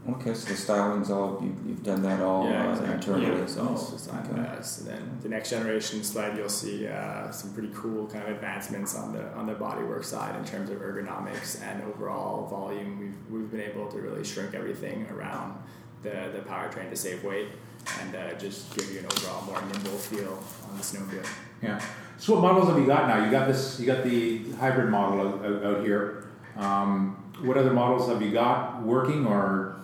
Okay, so the styling's all, you've done that all internally. Yeah, it's all designed by us. And then the next generation sled, you'll see some pretty cool kind of advancements on the bodywork side in terms of ergonomics and overall volume. We've been able to really shrink everything around the powertrain to save weight and just give you an overall more nimble feel on the snowmobile. Yeah. So what models have you got now? You got the hybrid model out here. What other models have you got working, or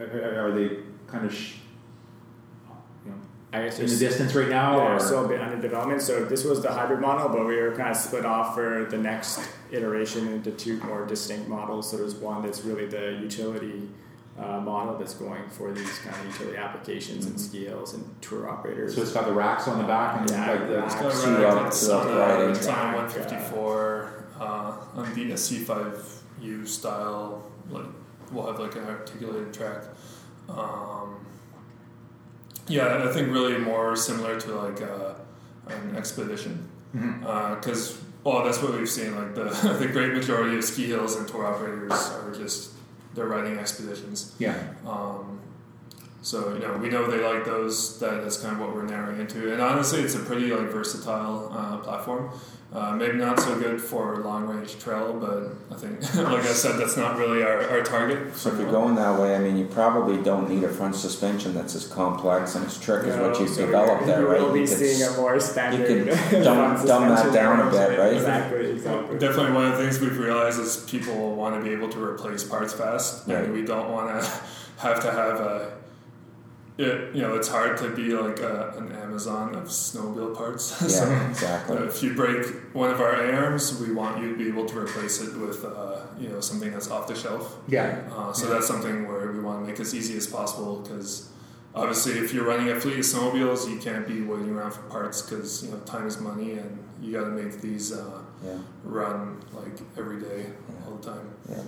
are they kind of in the distance right now? Yeah, still a bit under development. So this was the hybrid model, but we were kind of split off for the next iteration into two more distinct models. So there's one that's really the utility model that's going for these kind of utility applications and ski hills and tour operators. So it's got the racks on the back and it's on 154 on the SC5U style. Like we'll have like an articulated track. I think really more similar to like an expedition because that's what we've seen. Like the great majority of ski hills and tour operators are just. They're riding expeditions. Yeah. We know they like those. That's kind of what we're narrowing into. And honestly, it's a pretty like versatile platform. Maybe not so good for long-range trail, but I think, like I said, that's not really our target. So if you're going that way, I mean, you probably don't need a front suspension that's as complex and as trick as what you've developed there, right? You will be seeing a more standard. You can dumb that down a bit, right? Exactly. Definitely one of the things we've realized is people want to be able to replace parts fast, and we don't want to have a... it's hard to be like an Amazon of snowmobile parts. Yeah, so, exactly. If you break one of our arms, we want you to be able to replace it with something that's off the shelf. Yeah. That's something where we want to make as easy as possible because obviously, if you're running a fleet of snowmobiles, you can't be waiting around for parts because time is money, and you got to make these run like every day, all the time. Yeah.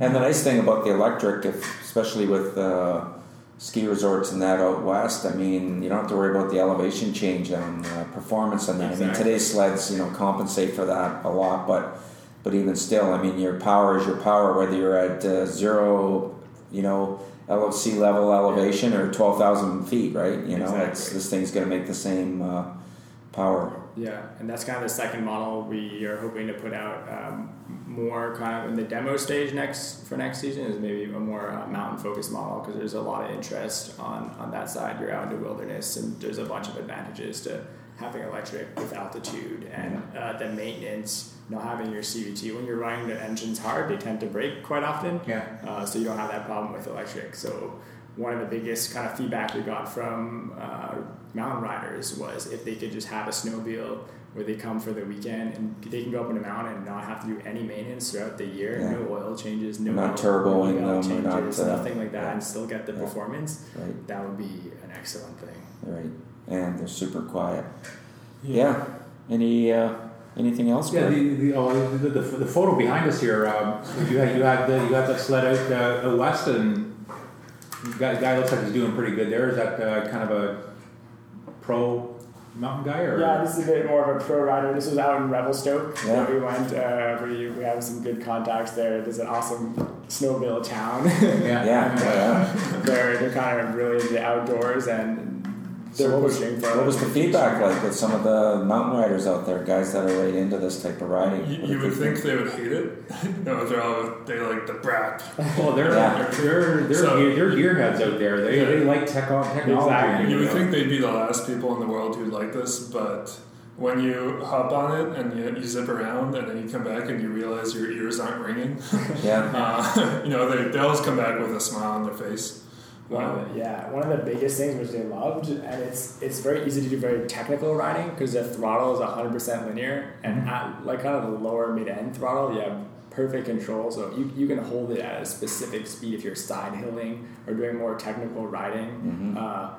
And the nice thing about the electric, especially with ski resorts and that out west, I mean, you don't have to worry about the elevation change and performance on that. Exactly. I mean, today's sleds, compensate for that a lot, but even still, I mean, your power is your power, whether you're at zero, LFC level elevation or 12,000 feet, right? Exactly. This thing's going to make the same power. Yeah, and that's kind of the second model we are hoping to put out more kind of in the demo stage next season is maybe a more mountain-focused model because there's a lot of interest on that side. You're out in the wilderness, and there's a bunch of advantages to having electric with altitude and the maintenance, not having your CVT. When you're running the engines hard, they tend to break quite often, so you don't have that problem with electric. So one of the biggest kind of feedback we got from mountain riders was if they could just have a snowmobile where they come for the weekend and they can go up on a mountain and not have to do any maintenance throughout the year, no oil changes, nothing like that, and still get the performance. Right. That would be an excellent thing. Right, and they're super quiet. Yeah. Anything else? Yeah, the photo behind us here. You had that sled out west and. The guy looks like he's doing pretty good there. Is that kind of a pro mountain guy? Or? Yeah, this is a bit more of a pro rider. This was out in Revelstoke where we went. We have some good contacts there. There's an awesome snowmobile town. They're kind of really into the outdoors and they're pushing for it. What was the feedback like with some of the mountain riders out there, guys that are really into this type of riding? You would think they would hate it. No, they like the brat. Well, they're gearheads out there. They like technology. Exactly. You would think they'd be the last people in the world who'd like this, but when you hop on it and you zip around and then you come back and you realize your ears aren't ringing, they always come back with a smile on their face. One of the biggest things which they loved, and it's very easy to do very technical riding because the throttle is 100% linear, and at like kind of the lower mid-end throttle, you have perfect control, so you can hold it at a specific speed if you're side-hilling or doing more technical riding. Mm-hmm.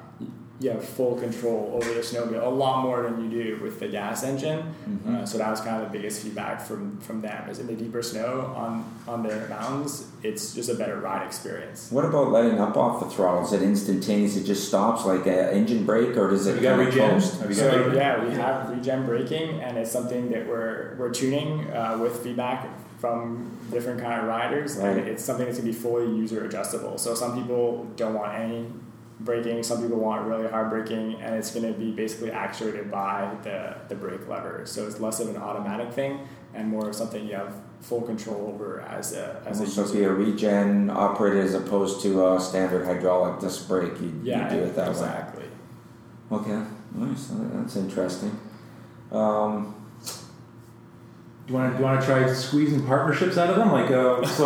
You have full control over the snowmobile, a lot more than you do with the gas engine. Mm-hmm. So that was kind of the biggest feedback from them, is in the deeper snow on the mountains, it's just a better ride experience. What about letting up off the throttle? Is it instantaneous? It just stops like an engine brake, or does it get repost? We have regen braking, and it's something that we're tuning with feedback from different kind of riders, and it's something that's going to be fully user adjustable. So some people don't want any braking, some people want really hard braking, and it's going to be basically actuated by the brake lever. So it's less of an automatic thing and more of something you have full control over as a user. So it'd be a regen operated as opposed to a standard hydraulic disc brake. You do it that way. Exactly. Okay, nice. That's interesting. Do you want to try squeezing partnerships out of them? I know this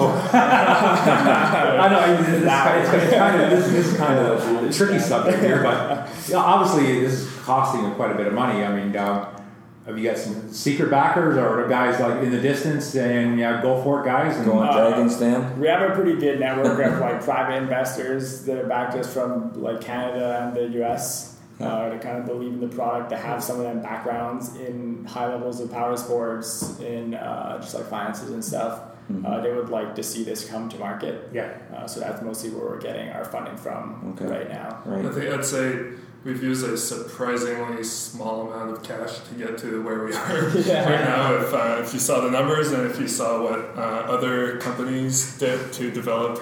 is kind of a tricky subject here, but obviously this is costing them quite a bit of money. I mean, have you got some secret backers, or are guys like in the distance and go for it, guys? And go on Dragon's Den. We have a pretty good network of private investors that are backed us from Canada and the U.S. To kind of believe in the product, to have some of them backgrounds in high levels of power sports, in just finances and stuff. Mm-hmm. They would like to see this come to market. Yeah. So that's mostly where we're getting our funding from right now. Right. I think I'd say we've used a surprisingly small amount of cash to get to where we are right now. If you saw the numbers and if you saw what other companies did to develop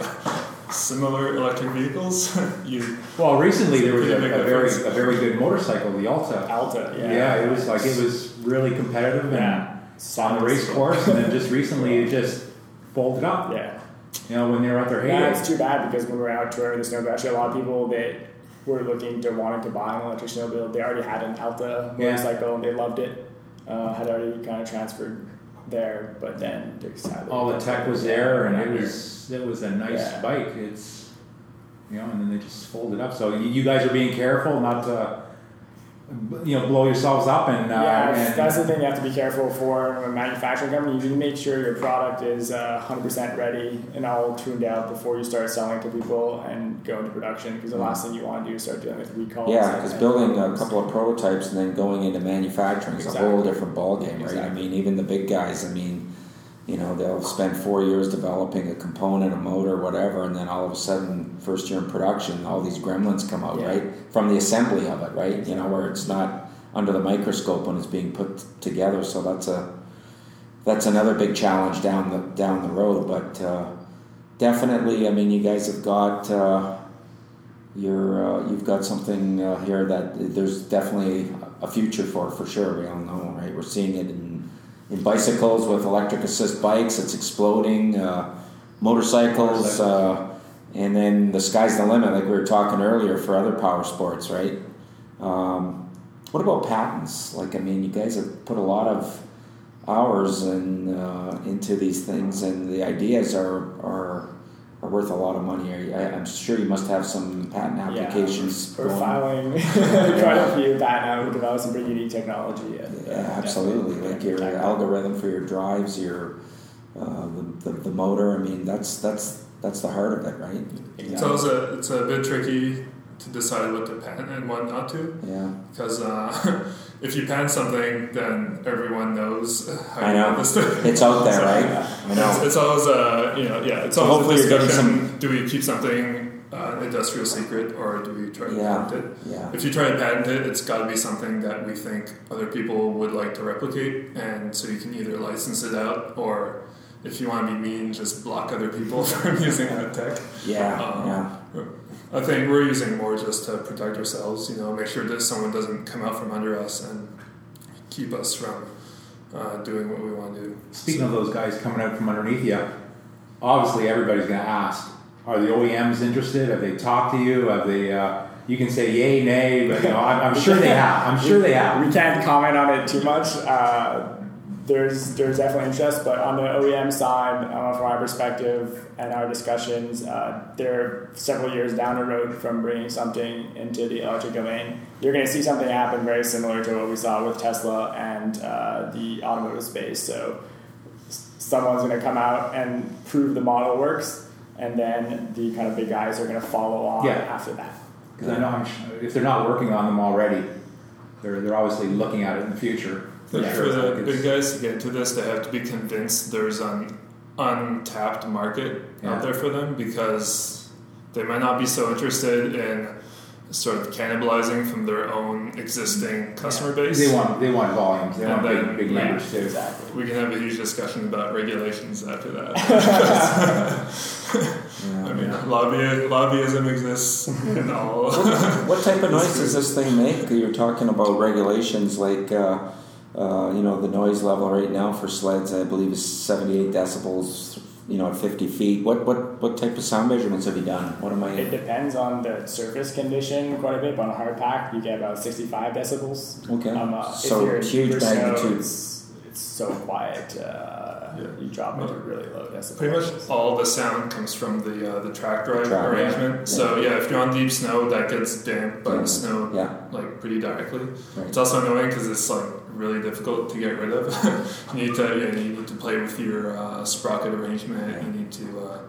similar electric vehicles, recently there was a very good motorcycle, the Alta. It was it was really competitive and on the race course, and then just recently it just folded up. When they were out there. It's too bad, because when we were out touring the snowmobile, actually a lot of people that were wanting to buy an electric snowmobile, they already had an Alta motorcycle and they loved it. Had already kind of transferred there, but then all the tech was there, and it was a nice bike. It's and then they just folded up. So you guys are being careful not to blow yourselves up, and that's the thing you have to be careful for a manufacturing company. You need to make sure your product is 100% ready and all tuned out before you start selling to people and go into production, because the last thing you want to do is start dealing with recalls. Because building a couple of prototypes and then going into manufacturing is a whole different ballgame, right? I mean, even the big guys, they'll spend 4 years developing a component, a motor, whatever, and then all of a sudden, first year in production, all these gremlins come out, right? From the assembly of it, right? Where it's not under the microscope when it's being put together. So that's another big challenge down the road. But definitely, you guys have got you've got something here that there's definitely a future for sure. We all know, right? We're seeing it in bicycles with electric assist bikes, it's exploding, motorcycles, and then the sky's the limit, like we were talking earlier, for other power sports, right? What about patents? You guys have put a lot of hours into these things, and the ideas are worth a lot of money. I'm sure you must have some patent applications. We're filing quite a few patents. We developed some pretty unique technology. Absolutely. Your algorithm for your drives, your the motor. That's the heart of it, right? Exactly. It's a bit tricky to decide what to patent and what not to. Yeah. Because if you patent something, then everyone knows how you want this to. It's out there, right? It's always a discussion. Do we keep something industrial secret, or do we try to patent it? Yeah. If you try to patent it, it's got to be something that we think other people would like to replicate, and so you can either license it out, or if you want to be mean, just block other people from using that tech. Yeah, I think we're using more just to protect ourselves, you know, make sure that someone doesn't come out from under us and keep us from doing what we want to do. Speaking of those guys coming out from underneath you, obviously everybody's going to ask, are the OEMs interested? Have they talked to you? Have they... You can say yay, nay, but you know, I'm sure they have. I'm sure they have. We can't comment on it too much. There's definitely interest, but on the OEM side, from our perspective and our discussions, they're several years down the road from bringing something into the electric domain. You're going to see something happen very similar to what we saw with Tesla and the automotive space. So someone's going to come out and prove the model works, and then the kind of big guys are going to follow on after that. Because I know if they're not working on them already, they're obviously looking at it in the future. For the big guys to get to this, they have to be convinced there's an untapped market out there for them, because they might not be so interested in sort of cannibalizing from their own existing customer base. They want volumes. They want big numbers too. Exactly. We can have a huge discussion about regulations after that. I mean, lobbyism exists in all. What type of noise does this thing make? You're talking about regulations like... you know, the noise level right now for sleds, I believe, is 78 decibels, you know, at 50 feet. What type of sound measurements have you done? It depends on the surface condition quite a bit, but on a hard pack, you get about 65 decibels. Okay. So huge magnitude. It's so quiet. You drop it to really low decibels. Pretty much all the sound comes from the track drive arrangement. Yeah. So if you're on deep snow, that gets damped by the snow like pretty directly. Right. It's also annoying because it's like really difficult to get rid of. you need to play with your sprocket arrangement. You need to.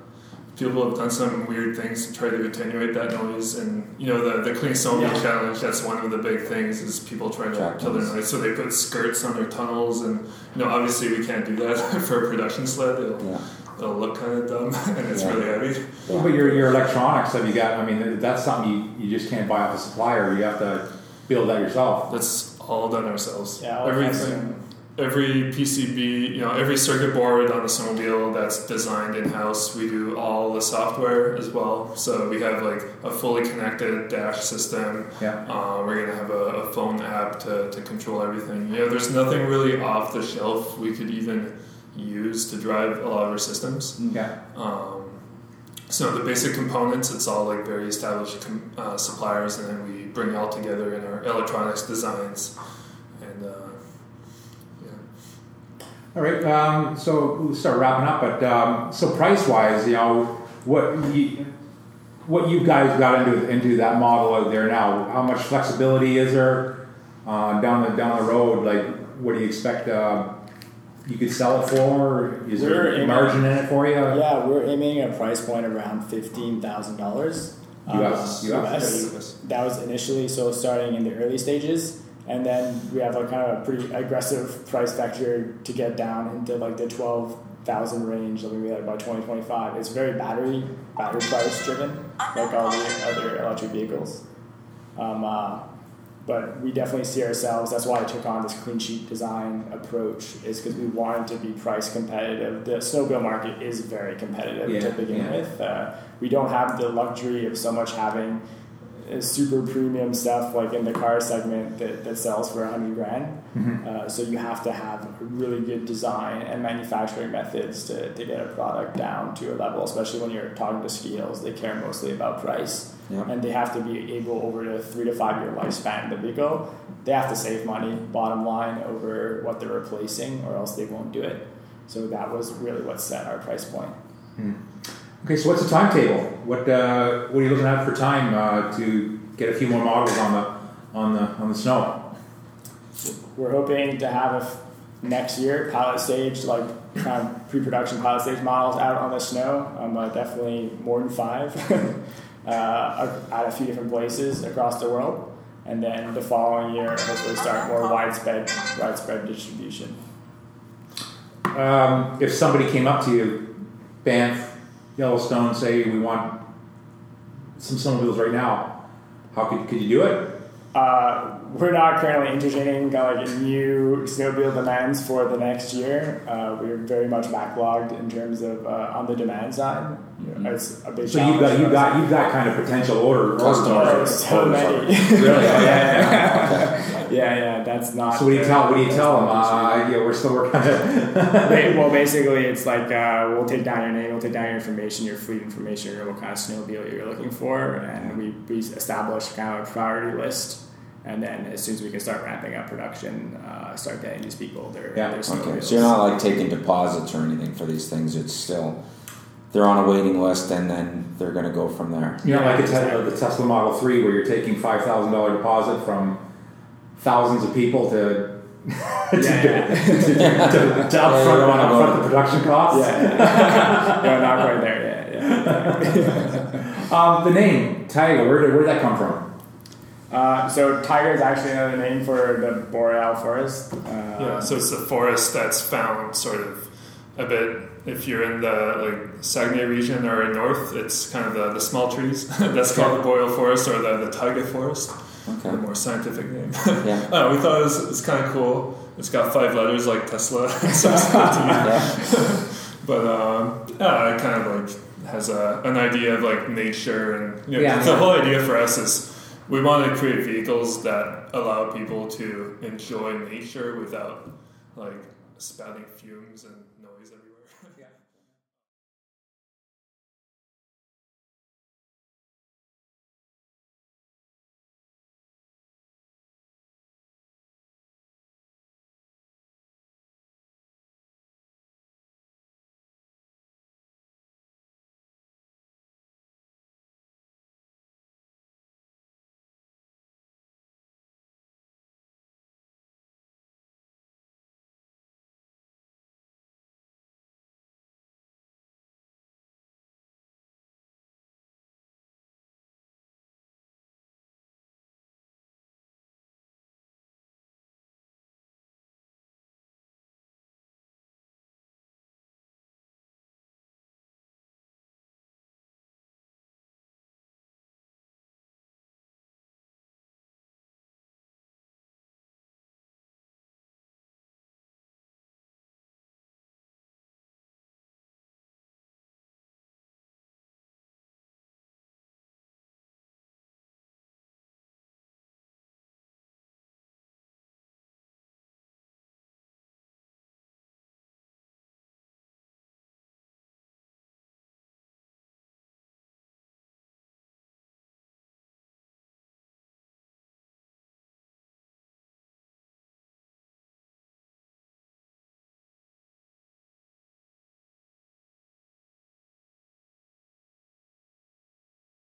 People have done some weird things to try to attenuate that noise, and you know the Clean Snowmobile Challenge. That's one of the big things is people trying to kill their noise. So they put skirts on their tunnels, and you know obviously we can't do that for a production sled. It'll look kind of dumb, and it's really heavy. Well, but your electronics have you got? I mean, that's something you just can't buy off a supplier. You have to build that yourself. That's all done ourselves. Yeah, everything. Every PCB, you know, every circuit board on the snowmobile that's designed in-house, we do all the software as well. So we have like a fully connected dash system. Yeah. We're going to have a phone app to control everything. You know, there's nothing really off the shelf we could even use to drive a lot of our systems. Yeah. So the basic components, it's all like very established suppliers, and then we bring it all together in our electronics designs. All right, so we'll start wrapping up. But so price-wise, you know, what you guys got into that model out there now? How much flexibility is there down the road? Like, what do you expect? You could sell it for? Is there a margin in it for you? Yeah, we're aiming at a price point around $15,000. US. That was initially starting in the early stages. And then we have like kind of a pretty aggressive price factor to get down into like the 12,000 range. That we be like by 2025. It's very battery price driven, like all the other electric vehicles. But we definitely see ourselves. That's why I took on this clean sheet design approach, is because we wanted to be price competitive. The snowmobile market is very competitive to begin with. We don't have the luxury of so much having super premium stuff like in the car segment that sells for $100,000. Mm-hmm. So you have to have really good design and manufacturing methods to get a product down to a level, especially when you're talking to scales. They care mostly about price, and they have to be able, over the 3 to 5 year lifespan of the vehicle, they have to save money, bottom line, over what they're replacing, or else they won't do it. So that was really what set our price point. Mm. Okay, so what's the timetable? What are you looking at for time to get a few more models on the snow? We're hoping to have next year pilot stage, like kind of pre-production pilot stage models out on the snow. Definitely more than 5 at a few different places across the world, and then the following year hopefully start more widespread distribution. If somebody came up to you, Banff, Yellowstone, say we want some snowmobiles right now. How could you do it? We're not currently entertaining new snowmobile demands for the next year. We're very much backlogged in terms of on the demand side. Mm-hmm. It's a big challenge. So you've got kind of potential order customers. So many. Really? Yeah. That's not. So what do you tell? What do you tell them? Yeah, we're still working on it. Well, basically, it's like we'll take down your name, we'll take down your information, your fleet information, or what kind of snowmobile you're looking for, and we establish kind of a priority list. And then as soon as we can start ramping up production, start getting these people their snowmobiles. Okay. So you're not like taking deposits or anything for these things. It's still they're on a waiting list, and then they're going to go from there. You know, like the Tesla Model 3, where you're taking $5,000 deposit from thousands of people to upfront the production costs. Yeah. No, not quite there yet. Yeah. The name Taiga, where did that come from? So Taiga is actually another name for the boreal forest. So it's the forest that's found sort of a bit, if you're in the Saguenay region or in north, it's kind of the small trees. That's called the boreal forest or the Taiga forest, the more scientific name. We thought it was kind of cool. It's got 5 letters like Tesla. But it kind of has an idea of nature. And the whole idea for us is, we want to create vehicles that allow people to enjoy nature without spouting fumes and